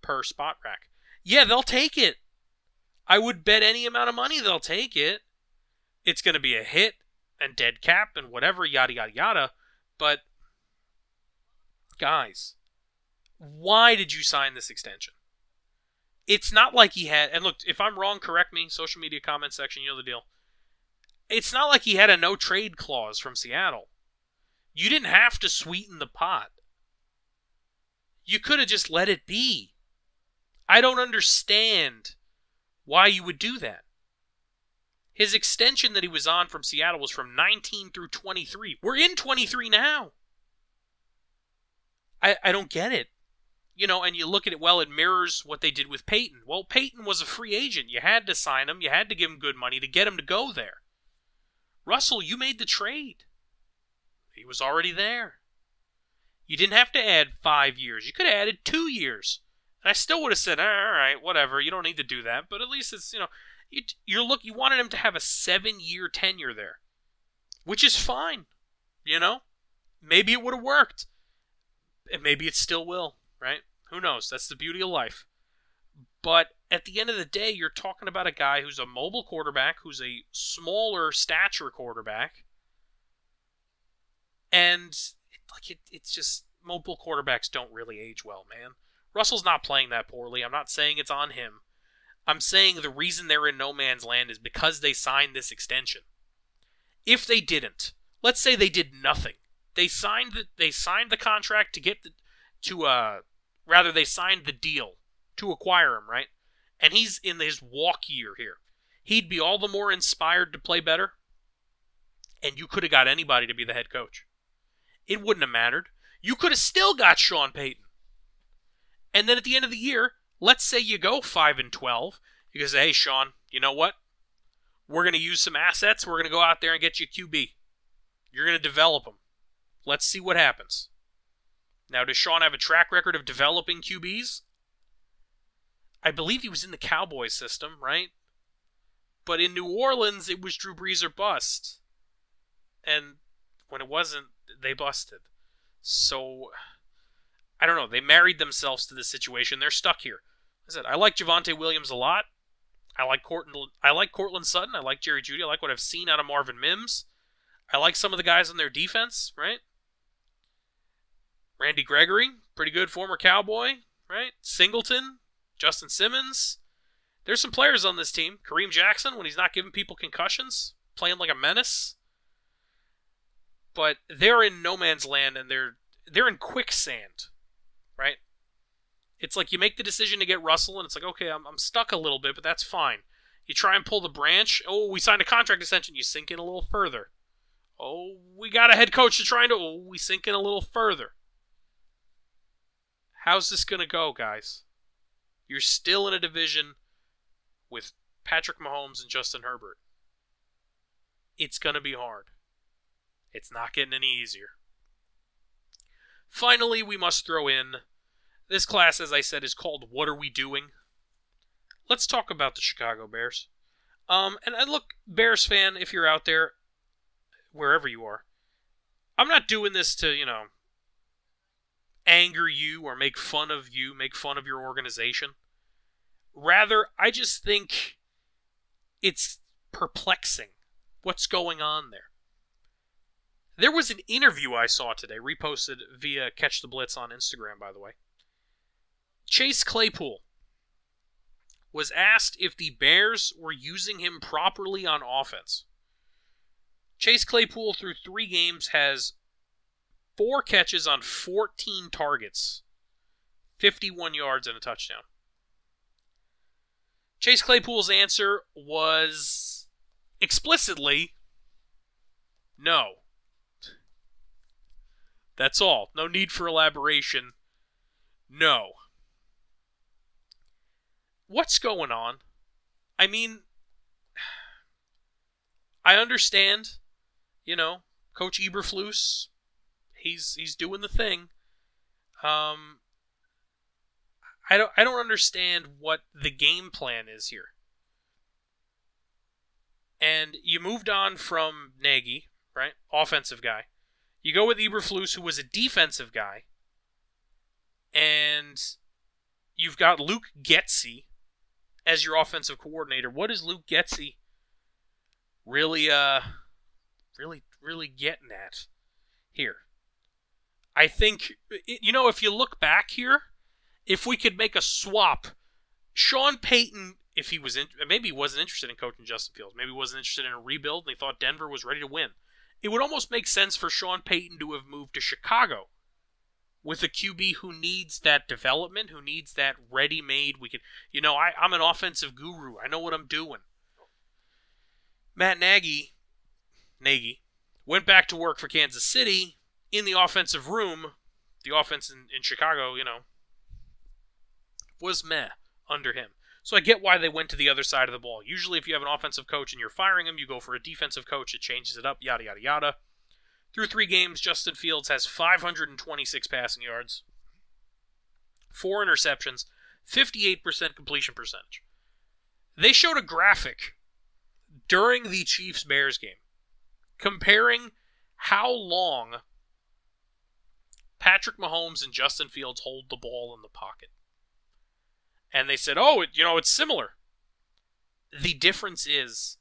per Spotrac. Yeah, they'll take it. I would bet any amount of money they'll take it. It's going to be a hit and dead cap and whatever, yada, yada, yada. But... guys, why did you sign this extension? It's not like he had... and look, if I'm wrong, correct me. Social media comment section, you know the deal. It's not like he had a no-trade clause from Seattle. You didn't have to sweeten the pot. You could have just let it be. I don't understand why you would do that. His extension that he was on from Seattle was from 19 through 23. We're in 23 now. I don't get it. you know, and you look at it, well, it mirrors what they did with Payton. Well, Payton was a free agent. You had to sign him. You had to give him good money to get him to go there. Russell, you made the trade. He was already there. You didn't have to add 5 years. You could have added 2 years. And I still would have said, all right, whatever. You don't need to do that. But at least it's, you know, you wanted him to have a 7-year tenure there, which is fine. You know, maybe it would have worked. And maybe it still will, right? Who knows? That's the beauty of life. But at the end of the day, you're talking about a guy who's a mobile quarterback, who's a smaller stature quarterback. And it's just, mobile quarterbacks don't really age well, man. Russell's not playing that poorly. I'm not saying it's on him. I'm saying the reason they're in no man's land is because they signed this extension. If they didn't, let's say they did nothing. They signed the contract to get they signed the deal to acquire him, right? And he's in his walk year here. He'd be all the more inspired to play better, and you could have got anybody to be the head coach. It wouldn't have mattered. You could have still got Sean Payton. And then at the end of the year, let's say you go 5-12. You can say, hey, Sean, you know what? We're going to use some assets. We're going to go out there and get you a QB. You're going to develop them. Let's see what happens. Now, does Sean have a track record of developing QBs? I believe he was in the Cowboys system, right? But in New Orleans, it was Drew Brees or bust. And when it wasn't, they busted. So, I don't know. They married themselves to this situation. They're stuck here. I said, I like Javonte Williams a lot. I like Cortland Sutton. I like Jerry Jeudy. I like what I've seen out of Marvin Mims. I like some of the guys on their defense, right? Randy Gregory, pretty good former Cowboy, right? Singleton, Justin Simmons. There's some players on this team. Kareem Jackson, when he's not giving people concussions, playing like a menace. But they're in no man's land, and they're in quicksand, right? It's like you make the decision to get Russell, and it's like, okay, I'm stuck a little bit, but that's fine. You try and pull the branch. Oh, we signed a contract extension. You sink in a little further. Oh, we got a head coach to try and... Oh, we sink in a little further. How's this going to go, guys? You're still in a division with Patrick Mahomes and Justin Herbert. It's going to be hard. It's not getting any easier. Finally, we must throw in... This class, as I said, is called What Are We Doing? Let's talk about the Chicago Bears. And look, Bears fan, if you're out there... wherever you are. I'm not doing this to, you know, anger you or make fun of you, make fun of your organization. Rather, I just think it's perplexing what's going on there. There was an interview I saw today, reposted via Catch the Blitz on Instagram, by the way. Chase Claypool was asked if the Bears were using him properly on offense. Chase Claypool, through 3 games, has 4 catches on 14 targets, 51 yards and a touchdown. Chase Claypool's answer was explicitly no. That's all. No need for elaboration. No. What's going on? I mean, I understand... You know, Coach Eberflus, he's doing the thing. I don't understand what the game plan is here. And you moved on from Nagy, right? Offensive guy. You go with Eberflus, who was a defensive guy. And you've got Luke Getsy as your offensive coordinator. What is Luke Getsy really getting at here? I think, you know, if you look back here, if we could make a swap, Sean Payton, if he was in, maybe he wasn't interested in coaching Justin Fields, maybe he wasn't interested in a rebuild, and he thought Denver was ready to win. It would almost make sense for Sean Payton to have moved to Chicago with a QB who needs that development, who needs that ready-made. We can, you know, I'm an offensive guru. I know what I'm doing. Matt Nagy went back to work for Kansas City in the offensive room. The offense in Chicago, you know, was meh under him. So I get why they went to the other side of the ball. Usually if you have an offensive coach and you're firing him, you go for a defensive coach. It changes it up, yada, yada, yada. Through 3 games, Justin Fields has 526 passing yards, 4 interceptions, 58% completion percentage. They showed a graphic during the Chiefs-Bears game comparing how long Patrick Mahomes and Justin Fields hold the ball in the pocket. And they said, it's similar. The difference is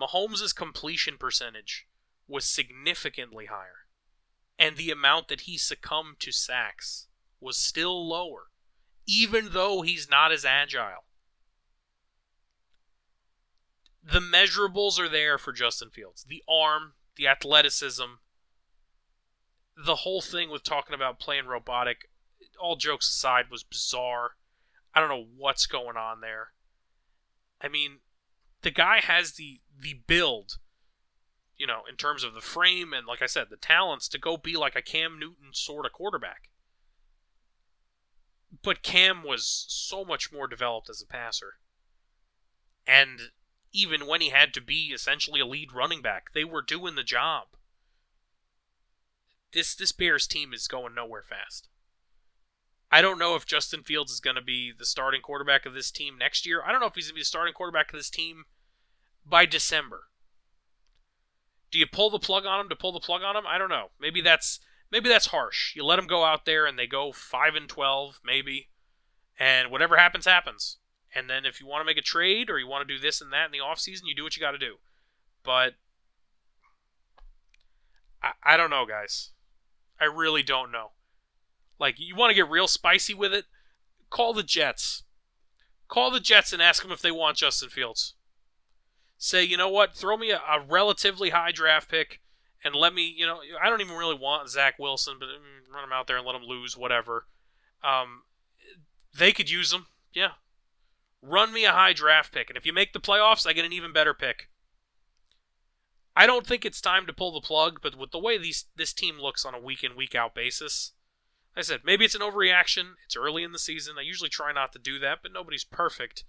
Mahomes' completion percentage was significantly higher, and the amount that he succumbed to sacks was still lower, even though he's not as agile. The measurables are there for Justin Fields. The arm, the athleticism, the whole thing with talking about playing robotic, all jokes aside, was bizarre. I don't know what's going on there. I mean, the guy has the build, in terms of the frame and, like I said, the talents to go be like a Cam Newton sort of quarterback. But Cam was so much more developed as a passer. And even when he had to be essentially a lead running back, they were doing the job. This Bears team is going nowhere fast. I don't know if Justin Fields is going to be the starting quarterback of this team next year. I don't know if he's going to be the starting quarterback of this team by December. Do you pull the plug on him to pull the plug on him? I don't know. Maybe that's harsh. You let him go out there and they go 5-12, maybe, and whatever happens, happens. And then if you want to make a trade or you want to do this and that in the offseason, you do what you got to do. But I don't know, guys. I really don't know. Like, you want to get real spicy with it? Call the Jets. Call the Jets and ask them if they want Justin Fields. Say, you know what, throw me a relatively high draft pick and let me, I don't even really want Zach Wilson, but run him out there and let him lose, whatever. They could use him, yeah. Run me a high draft pick, and if you make the playoffs, I get an even better pick. I don't think it's time to pull the plug, but with the way this team looks on a week-in, week-out basis, I said, maybe it's an overreaction. It's early in the season. I usually try not to do that, but nobody's perfect.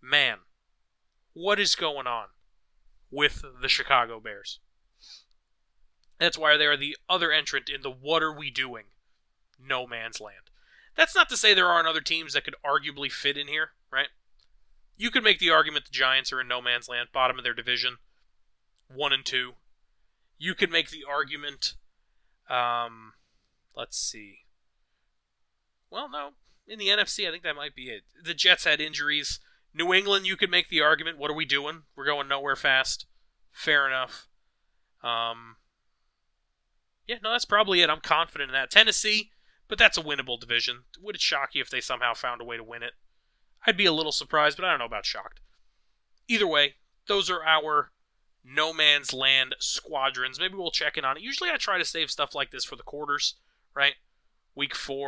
Man, what is going on with the Chicago Bears? That's why they are the other entrant in the what are we doing no man's land. That's not to say there aren't other teams that could arguably fit in here, right? You could make the argument the Giants are in no man's land, bottom of their division, 1-2. You could make the argument, let's see. Well, no. In the NFC, I think that might be it. The Jets had injuries. New England, you could make the argument, what are we doing? We're going nowhere fast. Fair enough. That's probably it. I'm confident in that. Tennessee, but that's a winnable division. Would it shock you if they somehow found a way to win it? I'd be a little surprised, but I don't know about shocked. Either way, those are our no man's land squadrons. Maybe we'll check in on it. Usually I try to save stuff like this for the quarters, right? Week 5.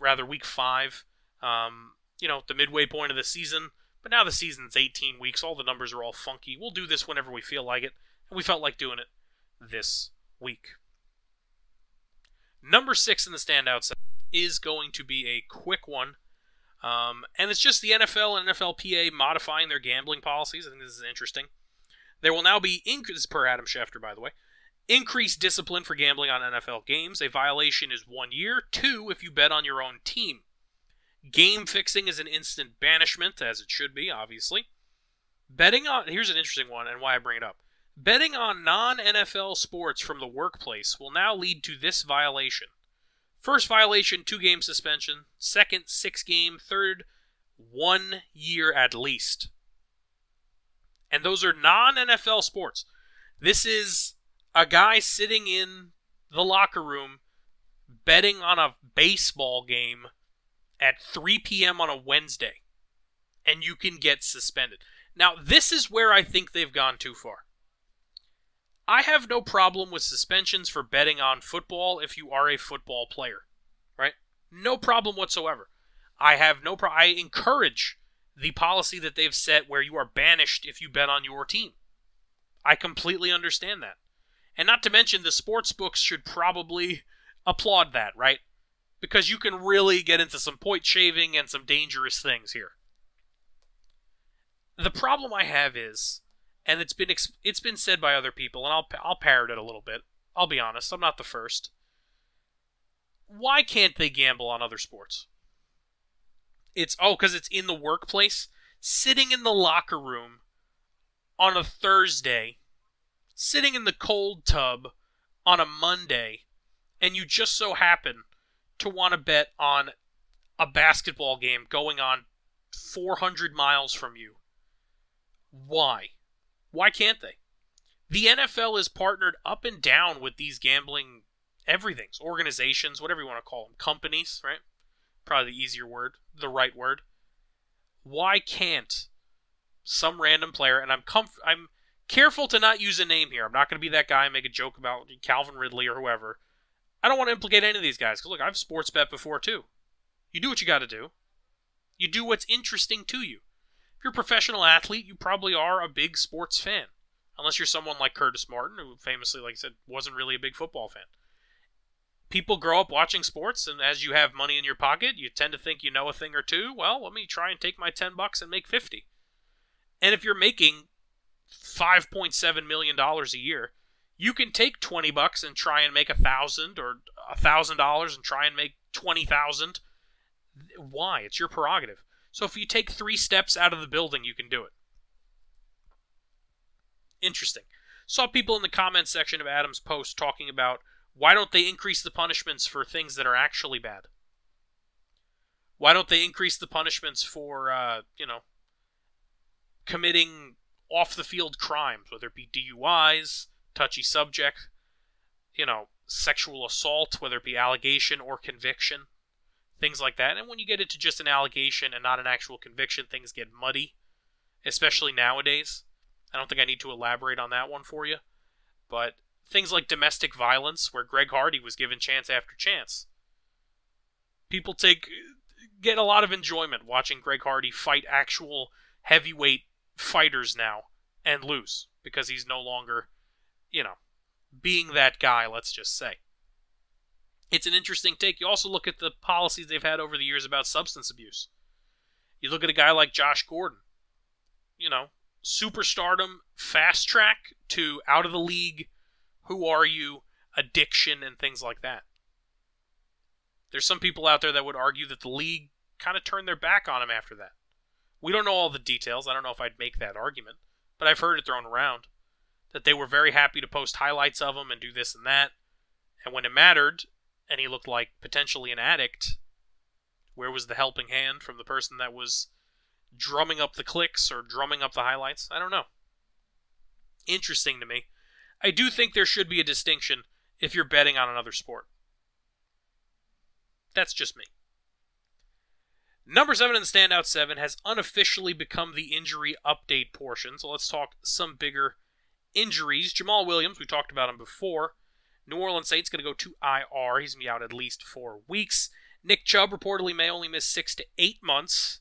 The midway point of the season. But now the season's 18 weeks. All the numbers are all funky. We'll do this whenever we feel like it. And we felt like doing it this week. Number 6 in the standouts is going to be a quick one. And it's just the NFL and NFLPA modifying their gambling policies. I think this is interesting. There will now be, this is per Adam Schefter, by the way, increased discipline for gambling on NFL games. A violation is 1 year. 2 if you bet on your own team. Game fixing is an instant banishment, as it should be, obviously. Here's an interesting one and why I bring it up. Betting on non-NFL sports from the workplace will now lead to this violation. First violation, 2-game suspension. Second, 6-game. Third, 1 year at least. And those are non-NFL sports. This is a guy sitting in the locker room betting on a baseball game at 3 p.m. on a Wednesday, and you can get suspended. Now, this is where I think they've gone too far. I have no problem with suspensions for betting on football if you are a football player, right? No problem whatsoever. I encourage the policy that they've set where you are banished if you bet on your team. I completely understand that. And not to mention, the sports books should probably applaud that, right? because you can really get into some point shaving and some dangerous things here. The problem I have is, and it's been said by other people, and I'll parrot it a little bit. I'll be honest, I'm not the first. Why can't they gamble on other sports? Because it's in the workplace. Sitting in the locker room on a Thursday, sitting in the cold tub on a Monday, and you just so happen to want to bet on a basketball game going on 400 miles from you. Why? Why can't they? The NFL is partnered up and down with these gambling everythings, organizations, whatever you want to call them, companies, right? Probably the easier word, the right word. Why can't some random player, and I'm careful to not use a name here. I'm not going to be that guy and make a joke about Calvin Ridley or whoever. I don't want to implicate any of these guys, because look, I've sports bet before too. You do what you got to do. You do what's interesting to you. If you're a professional athlete, you probably are a big sports fan. Unless you're someone like Curtis Martin, who famously, like I said, wasn't really a big football fan. People grow up watching sports, and as you have money in your pocket, you tend to think you know a thing or two. Well, let me try and take my $10 and make 50. And if you're making $5.7 million a year, you can take $20 and try and make 1,000, or $1,000 and try and make 20,000. Why? It's your prerogative. So if you take 3 steps out of the building, you can do it. Interesting. Saw people in the comments section of Adam's post talking about why don't they increase the punishments for things that are actually bad? Why don't they increase the punishments for, committing off-the-field crimes, whether it be DUIs, touchy subject, sexual assault, whether it be allegation or conviction, things like that. And when you get into just an allegation and not an actual conviction, things get muddy, especially nowadays. I don't think I need to elaborate on that one for you, but things like domestic violence, where Greg Hardy was given chance after chance. People get a lot of enjoyment watching Greg Hardy fight actual heavyweight fighters now and lose, because he's no longer, being that guy, let's just say. It's an interesting take. You also look at the policies they've had over the years about substance abuse. You look at a guy like Josh Gordon, superstardom, fast track to out of the league, who are you, addiction, and things like that. There's some people out there that would argue that the league kind of turned their back on him after that. We don't know all the details. I don't know if I'd make that argument, but I've heard it thrown around that they were very happy to post highlights of him and do this and that. And when it mattered, and he looked like potentially an addict, where was the helping hand from the person that was drumming up the clicks or drumming up the highlights? I don't know. Interesting to me. I do think there should be a distinction if you're betting on another sport. That's just me. Number 7 in the Standout 7 has unofficially become the injury update portion, so let's talk some bigger injuries. Jamal Williams, we talked about him before. New Orleans Saints going to go to IR. He's going to be out at least 4 weeks. Nick Chubb reportedly may only miss 6 to 8 months.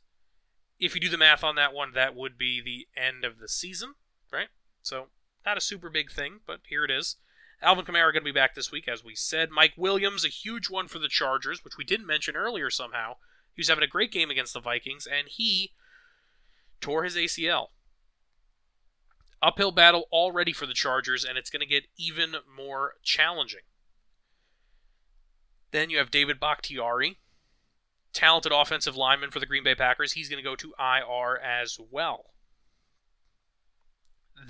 If you do the math on that one, that would be the end of the season, right? So, not a super big thing, but here it is. Alvin Kamara going to be back this week, as we said. Mike Williams, a huge one for the Chargers, which we didn't mention earlier somehow. He was having a great game against the Vikings, and he tore his ACL. Uphill battle already for the Chargers, and it's going to get even more challenging. Then you have David Bakhtiari, talented offensive lineman for the Green Bay Packers. He's going to go to IR as well.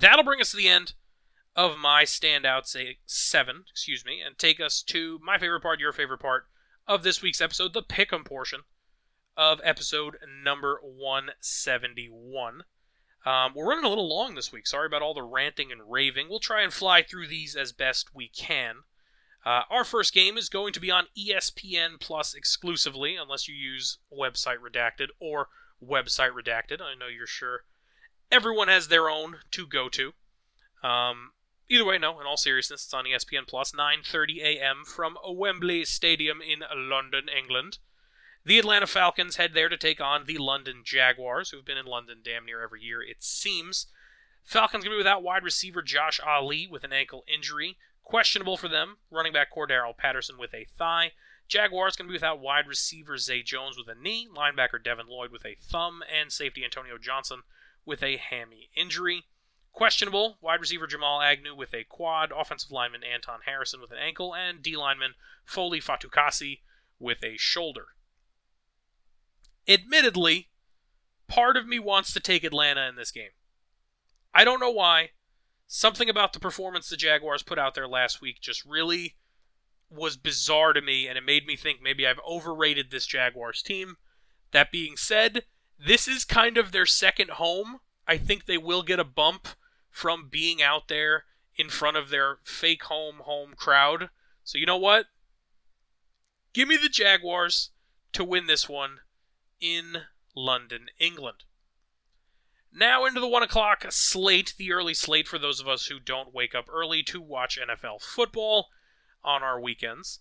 That'll bring us to the end of my Standout 7, and take us to my favorite part, your favorite part of this week's episode, the Pick'em portion of episode number 171. We're running a little long this week. Sorry about all the ranting and raving. We'll try and fly through these as best we can. Our first game is going to be on ESPN Plus exclusively, unless you use Website Redacted or Website Redacted. I know you're sure. Everyone has their own to go to. Either way, no, in all seriousness, it's on ESPN Plus, 9:30 a.m. from Wembley Stadium in London, England. The Atlanta Falcons head there to take on the London Jaguars, who've been in London damn near every year, it seems. Falcons going to be without wide receiver Josh Ali with an ankle injury. Questionable for them. Running back Cordarrelle Patterson with a thigh. Jaguars going to be without wide receiver Zay Jones with a knee, linebacker Devin Lloyd with a thumb, and safety Antonio Johnson with a hammy injury. Questionable, wide receiver Jamal Agnew with a quad, offensive lineman Anton Harrison with an ankle, and D-lineman Foley Fatukasi with a shoulder. Admittedly, part of me wants to take Atlanta in this game. I don't know why. Something about the performance the Jaguars put out there last week just really was bizarre to me, and it made me think maybe I've overrated this Jaguars team. That being said, this is kind of their second home. I think they will get a bump from being out there in front of their fake home crowd. So you know what? Give me the Jaguars to win this one in London, England. Now into the 1 o'clock slate, the early slate for those of us who don't wake up early to watch NFL football on our weekends.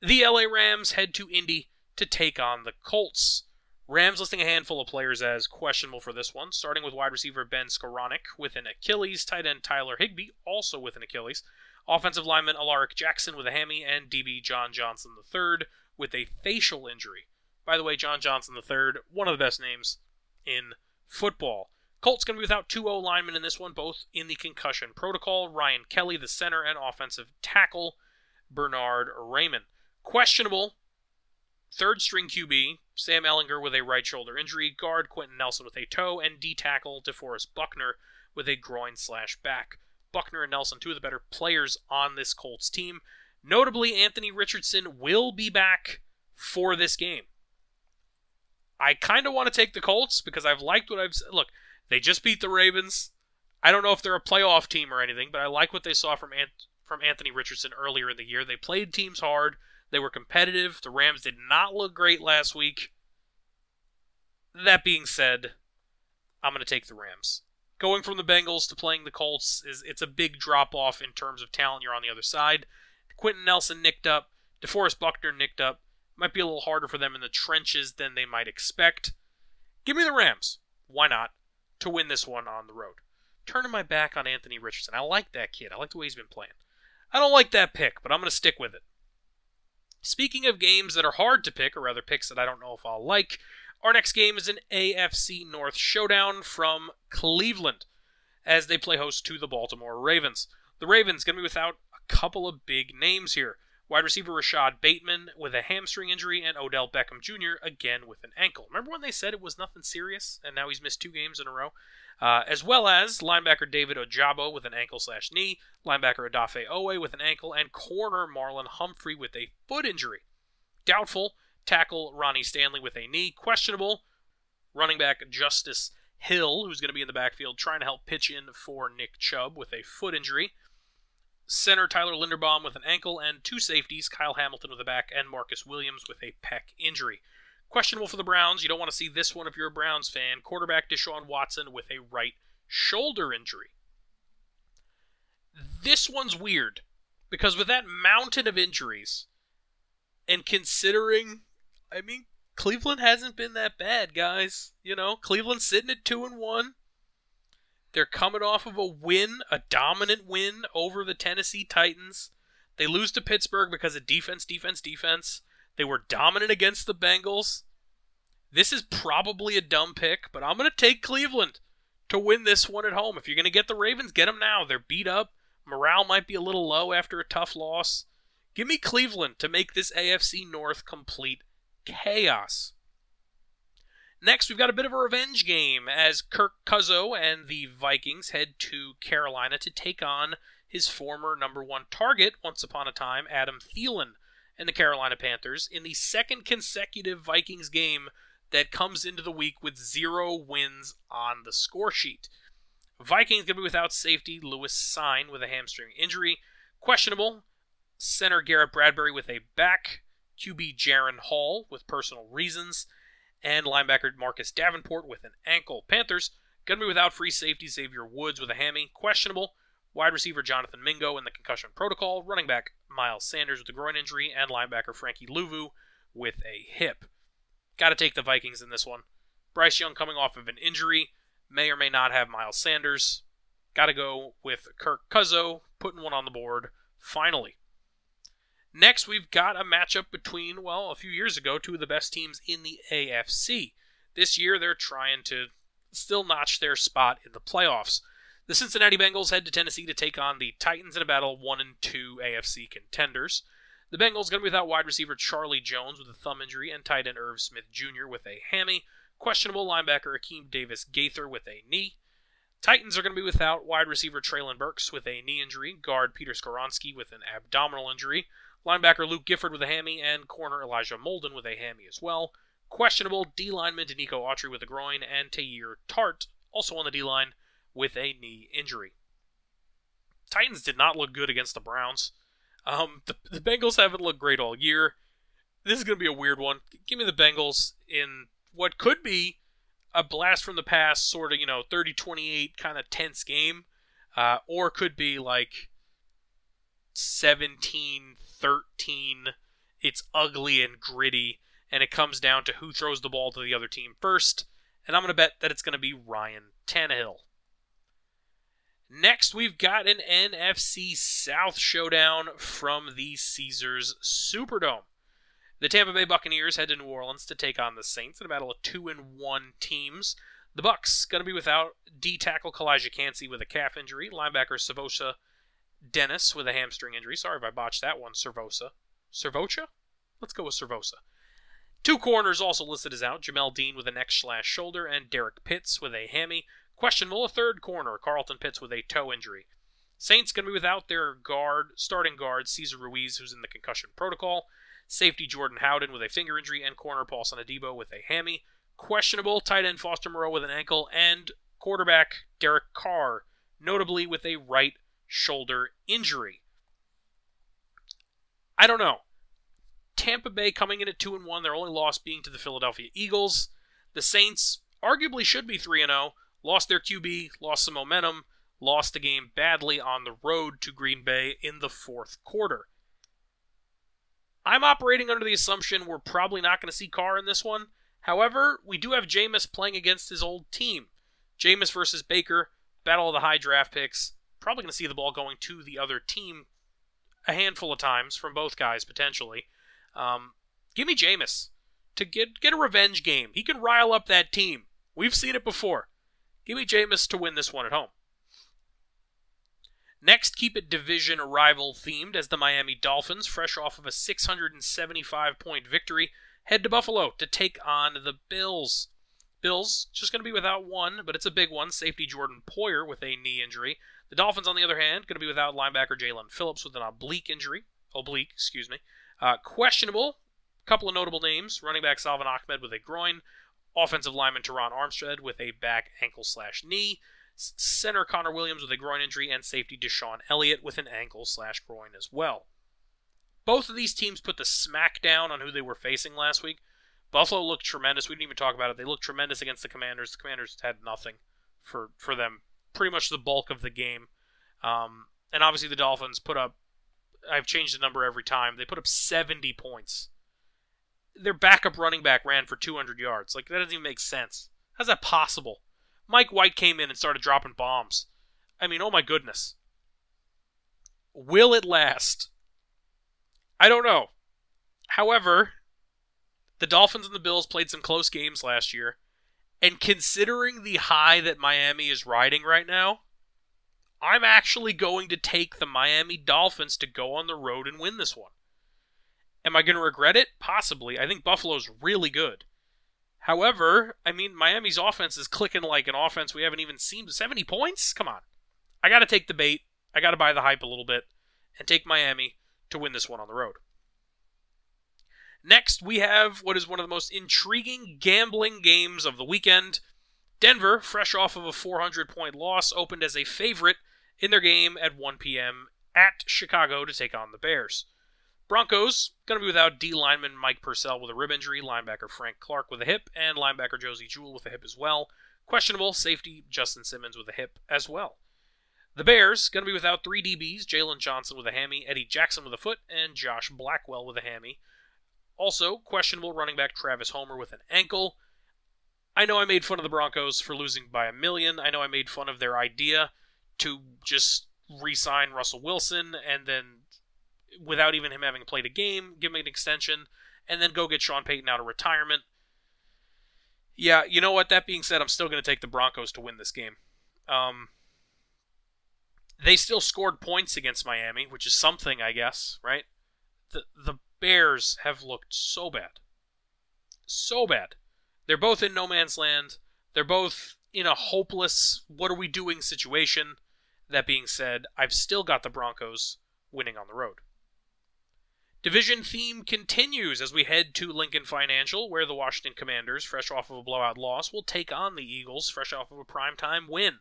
The LA Rams head to Indy to take on the Colts. Rams listing a handful of players as questionable for this one, starting with wide receiver Ben Skoranek with an Achilles, tight end Tyler Higbee also with an Achilles, offensive lineman Alaric Jackson with a hammy, and DB John Johnson III with a facial injury. By the way, John Johnson III, one of the best names in football. Colts going to be without two O-linemen in this one, both in the concussion protocol. Ryan Kelly, the center, and offensive tackle Bernard Raymond. Questionable, third-string QB, Sam Ehlinger with a right shoulder injury, guard Quentin Nelson with a toe, and D-tackle DeForest Buckner with a groin/back. Buckner and Nelson, two of the better players on this Colts team. Notably, Anthony Richardson will be back for this game. I kind of want to take the Colts because I've liked what I've said. Look, they just beat the Ravens. I don't know if they're a playoff team or anything, but I like what they saw from Anthony Richardson earlier in the year. They played teams hard. They were competitive. The Rams did not look great last week. That being said, I'm going to take the Rams. Going from the Bengals to playing the Colts, it's a big drop-off in terms of talent. You're on the other side. Quentin Nelson nicked up. DeForest Buckner nicked up. Might be a little harder for them in the trenches than they might expect. Give me the Rams. Why not? To win this one on the road. Turning my back on Anthony Richardson. I like that kid. I like the way he's been playing. I don't like that pick, but I'm going to stick with it. Speaking of games that are hard to pick, or rather picks that I don't know if I'll like, our next game is an AFC North showdown from Cleveland as they play host to the Baltimore Ravens. The Ravens going to be without a couple of big names here. Wide receiver Rashad Bateman with a hamstring injury, and Odell Beckham Jr. again with an ankle. Remember when they said it was nothing serious, and now he's missed 2 games in a row? As well as linebacker David Ojabo with an ankle/knee, linebacker Odafe Owe with an ankle, and corner Marlon Humphrey with a foot injury. Doubtful, tackle Ronnie Stanley with a knee. Questionable, running back Justice Hill, who's going to be in the backfield trying to help pitch in for Nick Chubb with a foot injury. Center Tyler Linderbaum with an ankle, and 2 safeties, Kyle Hamilton with a back and Marcus Williams with a pec injury. Questionable for the Browns. You don't want to see this one if you're a Browns fan. Quarterback Deshaun Watson with a right shoulder injury. This one's weird because with that mountain of injuries and considering, Cleveland hasn't been that bad, guys. Cleveland's sitting at 2-1. They're coming off of a win, a dominant win over the Tennessee Titans. They lose to Pittsburgh because of defense. They were dominant against the Bengals. This is probably a dumb pick, but I'm going to take Cleveland to win this one at home. If you're going to get the Ravens, get them now. They're beat up. Morale might be a little low after a tough loss. Give me Cleveland to make this AFC North complete chaos. Next, we've got a bit of a revenge game as Kirk Cousins and the Vikings head to Carolina to take on his former number 1 target, once upon a time, Adam Thielen and the Carolina Panthers, in the second consecutive Vikings game that comes into the week with 0 wins on the score sheet. Vikings going to be without safety Lewis Sine with a hamstring injury. Questionable, center Garrett Bradbury with a back, QB Jaron Hall with personal reasons, and linebacker Marcus Davenport with an ankle. Panthers going to be without free safety Xavier Woods with a hammy. Questionable, wide receiver Jonathan Mingo in the concussion protocol, running back Miles Sanders with a groin injury, and linebacker Frankie Louvu with a hip. Got to take the Vikings in this one. Bryce Young coming off of an injury, may or may not have Miles Sanders. Got to go with Kirk Cousins, putting one on the board finally. Next, we've got a matchup between, well, a few years ago, two of the best teams in the AFC. This year, they're trying to still notch their spot in the playoffs. The Cincinnati Bengals head to Tennessee to take on the Titans in a battle 1-2 AFC contenders. The Bengals going to be without wide receiver Charlie Jones with a thumb injury and tight end Irv Smith Jr. with a hammy. Questionable linebacker Akeem Davis Gaither with a knee. Titans are going to be without wide receiver Traylon Burks with a knee injury, guard Peter Skoronski with an abdominal injury, linebacker Luke Gifford with a hammy, and corner Elijah Molden with a hammy as well. Questionable D-lineman Danico Autry with a groin, and Tahir Tart, also on the D-line, with a knee injury. Titans did not look good against the Browns. The Bengals haven't looked great all year. This is going to be a weird one. Give me the Bengals in what could be a blast from the past, sort of, 30-28 kind of tense game, or could be like 17-13. It's ugly and gritty, and it comes down to who throws the ball to the other team first, and I'm going to bet that it's going to be Ryan Tannehill. Next, we've got an NFC South showdown from the Caesars Superdome. The Tampa Bay Buccaneers head to New Orleans to take on the Saints in a battle of 2-1 teams. The Bucs going to be without D-tackle Kalijah Kancey with a calf injury, linebacker Servocha Dennis with a hamstring injury. Sorry if I botched that one, Servocha? Let's go with Servocha. Two corners also listed as out, Jamel Dean with a neck/shoulder and Derek Pitts with a hammy. Questionable, a third corner, Carlton Pitts with a toe injury. Saints going to be without their starting guard, Cesar Ruiz, who's in the concussion protocol. Safety Jordan Howden with a finger injury, and corner Paul Sanadebo with a hammy. Questionable, tight end Foster Moreau with an ankle, and quarterback Derek Carr, notably with a right shoulder injury. I don't know. Tampa Bay coming in at 2-1, their only loss being to the Philadelphia Eagles. The Saints arguably should be 3-0, lost their QB, lost some momentum, lost the game badly on the road to Green Bay in the fourth quarter. I'm operating under the assumption we're probably not going to see Carr in this one. However, we do have Jameis playing against his old team. Jameis versus Baker, battle of the high draft picks. Probably going to see the ball going to the other team a handful of times from both guys, potentially. Give me Jameis to get a revenge game. He can rile up that team. We've seen it before. Give me Jameis to win this one at home. Next, keep it division rival themed as the Miami Dolphins, fresh off of a 675-point victory, head to Buffalo to take on the Bills. Bills just going to be without one, but it's a big one. Safety Jordan Poyer with a knee injury. The Dolphins, on the other hand, going to be without linebacker Jalen Phillips with an oblique injury. Questionable, a couple of notable names. Running back Salvon Ahmed with a groin. Offensive lineman Teron Armstead with a back ankle/knee. Center Connor Williams with a groin injury, and safety Deshaun Elliott with an ankle/groin as well. Both of these teams put the smack down on who they were facing last week. Buffalo looked tremendous. We didn't even talk about it. They looked tremendous against the Commanders. The Commanders had nothing for them pretty much the bulk of the game. And obviously the Dolphins put up, I've changed the number every time, they put up 70 points. Their backup running back ran for 200 yards. That doesn't even make sense. How's that possible? Mike White came in and started dropping bombs. Oh my goodness. Will it last? I don't know. However, the Dolphins and the Bills played some close games last year, and considering the high that Miami is riding right now, I'm actually going to take the Miami Dolphins to go on the road and win this one. Am I going to regret it? Possibly. I think Buffalo's really good. However, Miami's offense is clicking like an offense we haven't even seen. 70 points? Come on. I got to take the bait. I got to buy the hype a little bit and take Miami to win this one on the road. Next, we have what is one of the most intriguing gambling games of the weekend. Denver, fresh off of a 400-point loss, opened as a favorite in their game at 1 p.m. at Chicago to take on the Bears. Broncos, going to be without D-lineman Mike Purcell with a rib injury, linebacker Frank Clark with a hip, and linebacker Josie Jewell with a hip as well. Questionable, safety Justin Simmons with a hip as well. The Bears, going to be without three DBs, Jalen Johnson with a hammy, Eddie Jackson with a foot, and Josh Blackwell with a hammy. Also, questionable running back Travis Homer with an ankle. I know I made fun of the Broncos for losing by $1 million. I know I made fun of their idea to just re-sign Russell Wilson and then without even him having played a game, give him an extension, and then go get Sean Payton out of retirement. Yeah, you know what? That being said, I'm still going to take the Broncos to win this game. They still scored points against Miami, which is something, I guess, right? The Bears have looked so bad. So bad. They're both in no man's land. They're both in a hopeless, what are we doing situation. That being said, I've still got the Broncos winning on the road. Division theme continues as we head to Lincoln Financial, where the Washington Commanders, fresh off of a blowout loss, will take on the Eagles, fresh off of a primetime win.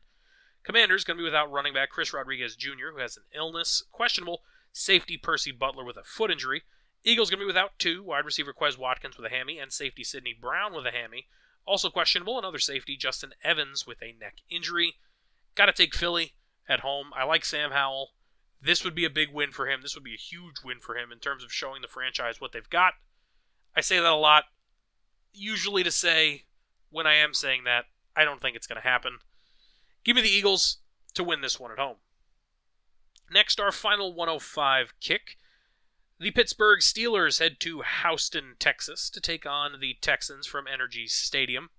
Commanders going to be without running back Chris Rodriguez Jr., who has an illness, questionable safety Percy Butler with a foot injury. Eagles going to be without two, wide receiver Quez Watkins with a hammy, and safety Sidney Brown with a hammy. Also questionable, another safety, Justin Evans with a neck injury. Got to take Philly at home. I like Sam Howell. This would be a big win for him. This would be a huge win for him in terms of showing the franchise what they've got. I say that a lot, usually to say when I am saying that, I don't think it's going to happen. Give me the Eagles to win this one at home. Next, our final 105 kick. The Pittsburgh Steelers head to Houston, Texas to take on the Texans from Energy Stadium.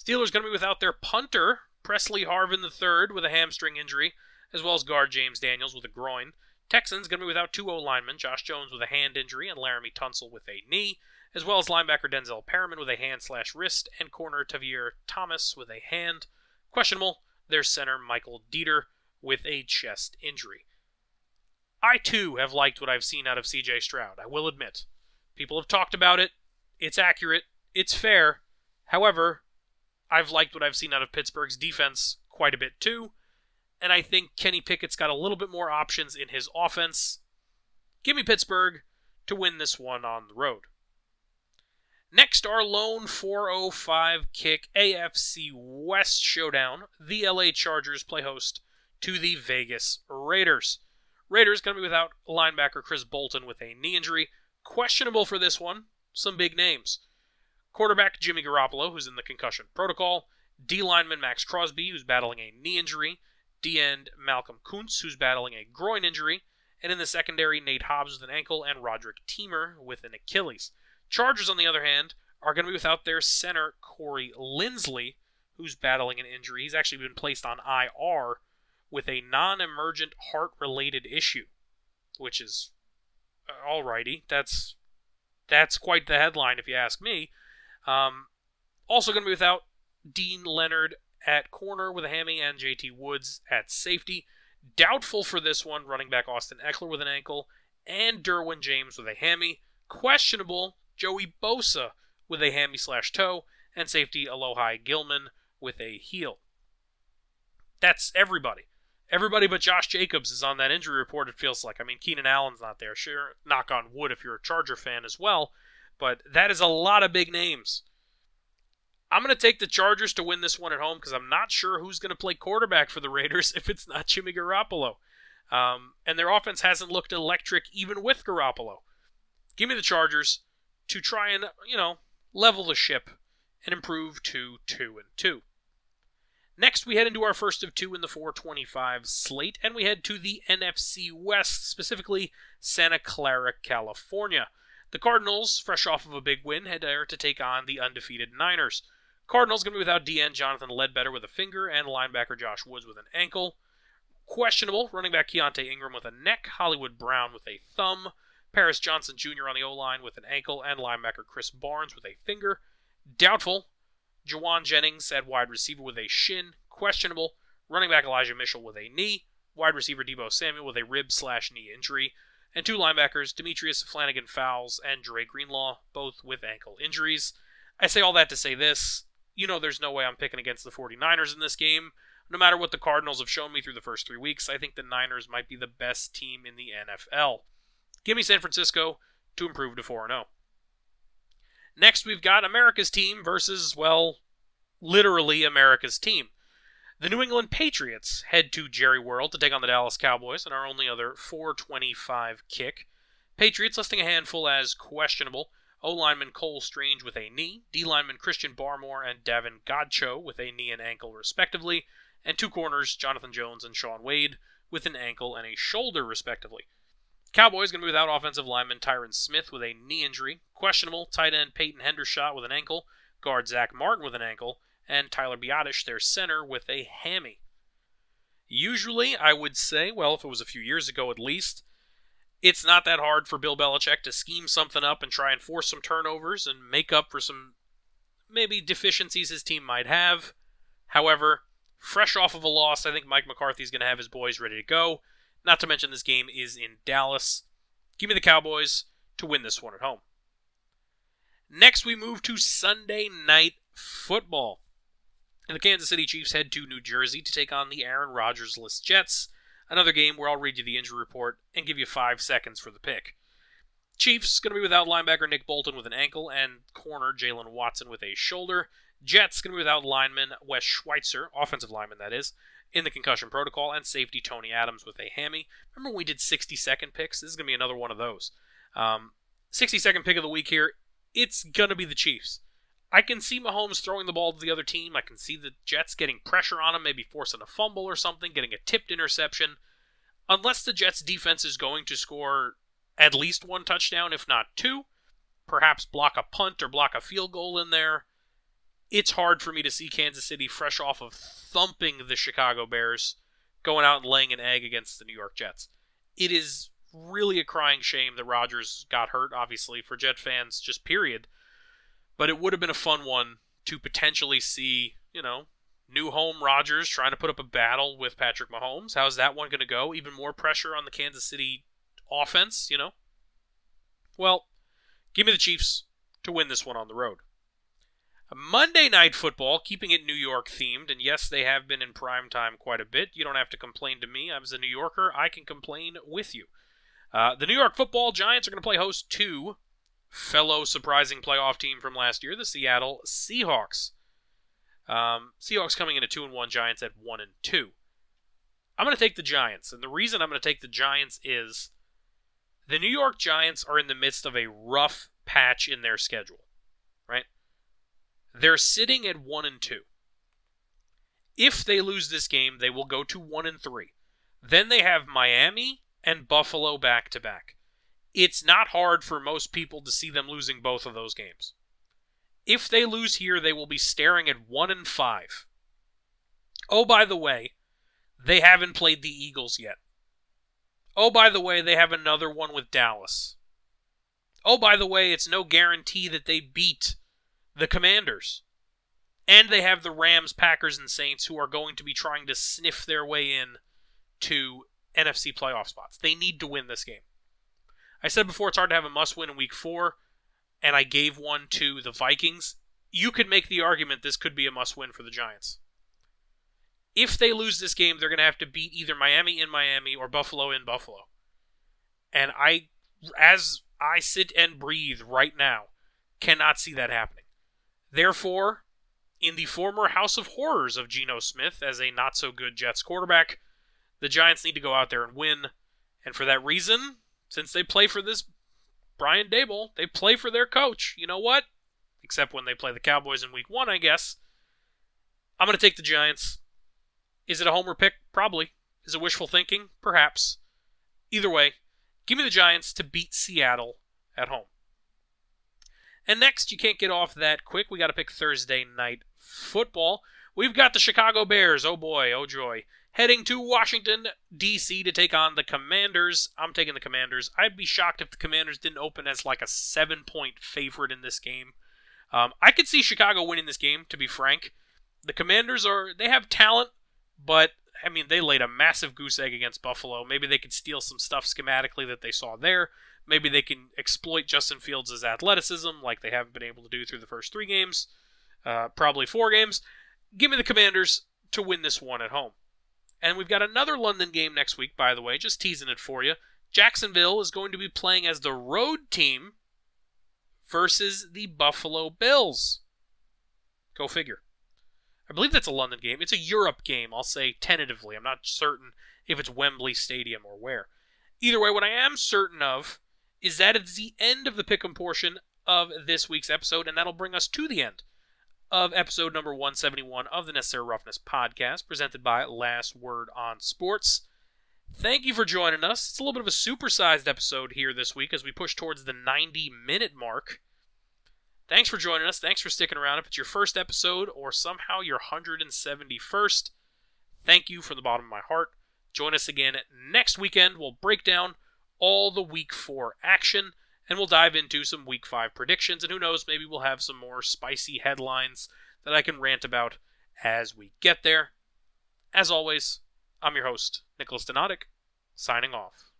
Steelers going to be without their punter, Presley Harvin III, with a hamstring injury, as well as guard James Daniels with a groin. Texans going to be without two O-linemen, Josh Jones with a hand injury and Laramie Tunsil with a knee, as well as linebacker Denzel Perriman with a hand/wrist and corner Tavier Thomas with a hand. Questionable, their center Michael Dieter with a chest injury. I, too, have liked what I've seen out of C.J. Stroud, I will admit. People have talked about it. It's accurate. It's fair. However, I've liked what I've seen out of Pittsburgh's defense quite a bit, too. And I think Kenny Pickett's got a little bit more options in his offense. Give me Pittsburgh to win this one on the road. Next, our lone 405 kick AFC West showdown. The LA Chargers play host to the Vegas Raiders. Raiders going to be without linebacker Chris Bolton with a knee injury. Questionable for this one. Some big names. Quarterback Jimmy Garoppolo, who's in the concussion protocol. D lineman Max Crosby, who's battling a knee injury. D-end Malcolm Kuntz, who's battling a groin injury, and in the secondary, Nate Hobbs with an ankle and Roderick Teamer with an Achilles. Chargers, on the other hand, are going to be without their center, Corey Lindsley, who's battling an injury. He's actually been placed on IR with a non-emergent heart-related issue, which is alrighty. That's quite the headline, if you ask me. Also going to be without Dean Leonard at corner with a hammy and JT Woods at safety. Doubtful for this one, running back Austin Eckler with an ankle and Derwin James with a hammy. Questionable, Joey Bosa with a hammy/toe and safety Alohi Gilman with a heel. That's everybody. Everybody but Josh Jacobs is on that injury report, it feels like. I mean, Keenan Allen's not there. Sure, knock on wood if you're a Charger fan as well, but that is a lot of big names. I'm going to take the Chargers to win this one at home because I'm not sure who's going to play quarterback for the Raiders if it's not Jimmy Garoppolo. And their offense hasn't looked electric even with Garoppolo. Give me the Chargers to try and, level the ship and improve to 2-2. Next, we head into our first of two in the 425 slate, and we head to the NFC West, specifically Santa Clara, California. The Cardinals, fresh off of a big win, head there to take on the undefeated Niners. Cardinals going to be without DN Jonathan Ledbetter with a finger and linebacker Josh Woods with an ankle. Questionable, running back Keontae Ingram with a neck, Hollywood Brown with a thumb, Paris Johnson Jr. on the O-line with an ankle, and linebacker Chris Barnes with a finger. Doubtful, Jawan Jennings at wide receiver with a shin. Questionable, running back Elijah Mitchell with a knee, wide receiver Debo Samuel with a rib/knee injury, and two linebackers, Demetrius Flanagan Fowles and Dre Greenlaw, both with ankle injuries. I say all that to say this. There's no way I'm picking against the 49ers in this game. No matter what the Cardinals have shown me through the first 3 weeks, I think the Niners might be the best team in the NFL. Give me San Francisco to improve to 4-0. Next, we've got America's team versus, literally America's team. The New England Patriots head to Jerry World to take on the Dallas Cowboys in our only other 425 kick. Patriots listing a handful as questionable. O-lineman Cole Strange with a knee, D-lineman Christian Barmore and Davin Godchaux with a knee and ankle respectively, and two corners, Jonathan Jones and Sean Wade, with an ankle and a shoulder respectively. Cowboys going to be without offensive lineman Tyron Smith with a knee injury, questionable tight end Peyton Hendershot with an ankle, guard Zach Martin with an ankle, and Tyler Biadasz, their center, with a hammy. Usually, I would say, well, if it was a few years ago at least, it's not that hard for Bill Belichick to scheme something up and try and force some turnovers and make up for some maybe deficiencies his team might have. However, fresh off of a loss, I think Mike McCarthy's going to have his boys ready to go. Not to mention this game is in Dallas. Give me the Cowboys to win this one at home. Next, we move to Sunday Night Football. And the Kansas City Chiefs head to New Jersey to take on the Aaron Rodgers-less Jets. Another game where I'll read you the injury report and give you 5 seconds for the pick. Chiefs going to be without linebacker Nick Bolton with an ankle and corner Jalen Watson with a shoulder. Jets going to be without lineman Wes Schweitzer, offensive lineman that is, in the concussion protocol, and safety Tony Adams with a hammy. Remember when we did 60-second picks? This is going to be another one of those. 60-second pick of the week here. It's going to be the Chiefs. I can see Mahomes throwing the ball to the other team. I can see the Jets getting pressure on him, maybe forcing a fumble or something, getting a tipped interception. Unless the Jets' defense is going to score at least one touchdown, if not two, perhaps block a punt or block a field goal in there, it's hard for me to see Kansas City, fresh off of thumping the Chicago Bears, going out and laying an egg against the New York Jets. It is really a crying shame that Rodgers got hurt, obviously, for Jet fans, just period. But it would have been a fun one to potentially see, you know, new home Rodgers trying to put up a battle with Patrick Mahomes. How's that one going to go? Even more pressure on the Kansas City offense, you know? Well, give me the Chiefs to win this one on the road. Monday Night Football, keeping it New York themed, and yes, they have been in primetime quite a bit. You don't have to complain to me. I was a New Yorker. I can complain with you. The New York Football Giants are going to play host to fellow surprising playoff team from last year, the Seattle Seahawks. Seahawks coming in at 2-1, Giants at 1-2. I'm going to take the Giants, and the reason I'm going to take the Giants is the New York Giants are in the midst of a rough patch in their schedule, right? They're sitting at 1-2. If they lose this game, they will go to 1-3. Then they have Miami and Buffalo back-to-back. It's not hard for most people to see them losing both of those games. If they lose here, they will be staring at 1-5. Oh, by the way, they haven't played the Eagles yet. Oh, by the way, they have another one with Dallas. Oh, by the way, it's no guarantee that they beat the Commanders. And they have the Rams, Packers, and Saints, who are going to be trying to sniff their way in to NFC playoff spots. They need to win this game. I said before it's hard to have a must-win in Week 4, and I gave one to the Vikings. You could make the argument this could be a must-win for the Giants. If they lose this game, they're going to have to beat either Miami in Miami or Buffalo in Buffalo. And I, as I sit and breathe right now, cannot see that happening. Therefore, in the former House of Horrors of Geno Smith as a not-so-good Jets quarterback, the Giants need to go out there and win. And for that reason, since they play for this Brian Daboll, they play for their coach. You know what? Except when they play the Cowboys in Week 1, I guess. I'm going to take the Giants. Is it a homer pick? Probably. Is it wishful thinking? Perhaps. Either way, give me the Giants to beat Seattle at home. And next, you can't get off that quick. We got to pick Thursday Night Football. We've got the Chicago Bears, oh boy, oh joy, heading to Washington, D.C. to take on the Commanders. I'm taking the Commanders. I'd be shocked if the Commanders didn't open as like a 7-point favorite in this game. I could see Chicago winning this game, to be frank. The Commanders they have talent, but, I mean, they laid a massive goose egg against Buffalo. Maybe they could steal some stuff schematically that they saw there. Maybe they can exploit Justin Fields' athleticism like they haven't been able to do through the first 3 games, probably 4 games. Give me the Commanders to win this one at home. And we've got another London game next week, by the way, just teasing it for you. Jacksonville is going to be playing as the road team versus the Buffalo Bills. Go figure. I believe that's a London game. It's a Europe game, I'll say tentatively. I'm not certain if it's Wembley Stadium or where. Either way, what I am certain of is that it's the end of the pick'em portion of this week's episode, and that'll bring us to the end of episode number 171 of the Necessary Roughness podcast, presented by Last Word on Sports. Thank you for joining us. It's a little bit of a supersized episode here this week as we push towards the 90-minute mark. Thanks for joining us. Thanks for sticking around. If it's your first episode or somehow your 171st, thank you from the bottom of my heart. Join us again next weekend. We'll break down all the Week 4 action, and we'll dive into some Week 5 predictions, and who knows, maybe we'll have some more spicy headlines that I can rant about as we get there. As always, I'm your host, Nicholas Donadic, signing off.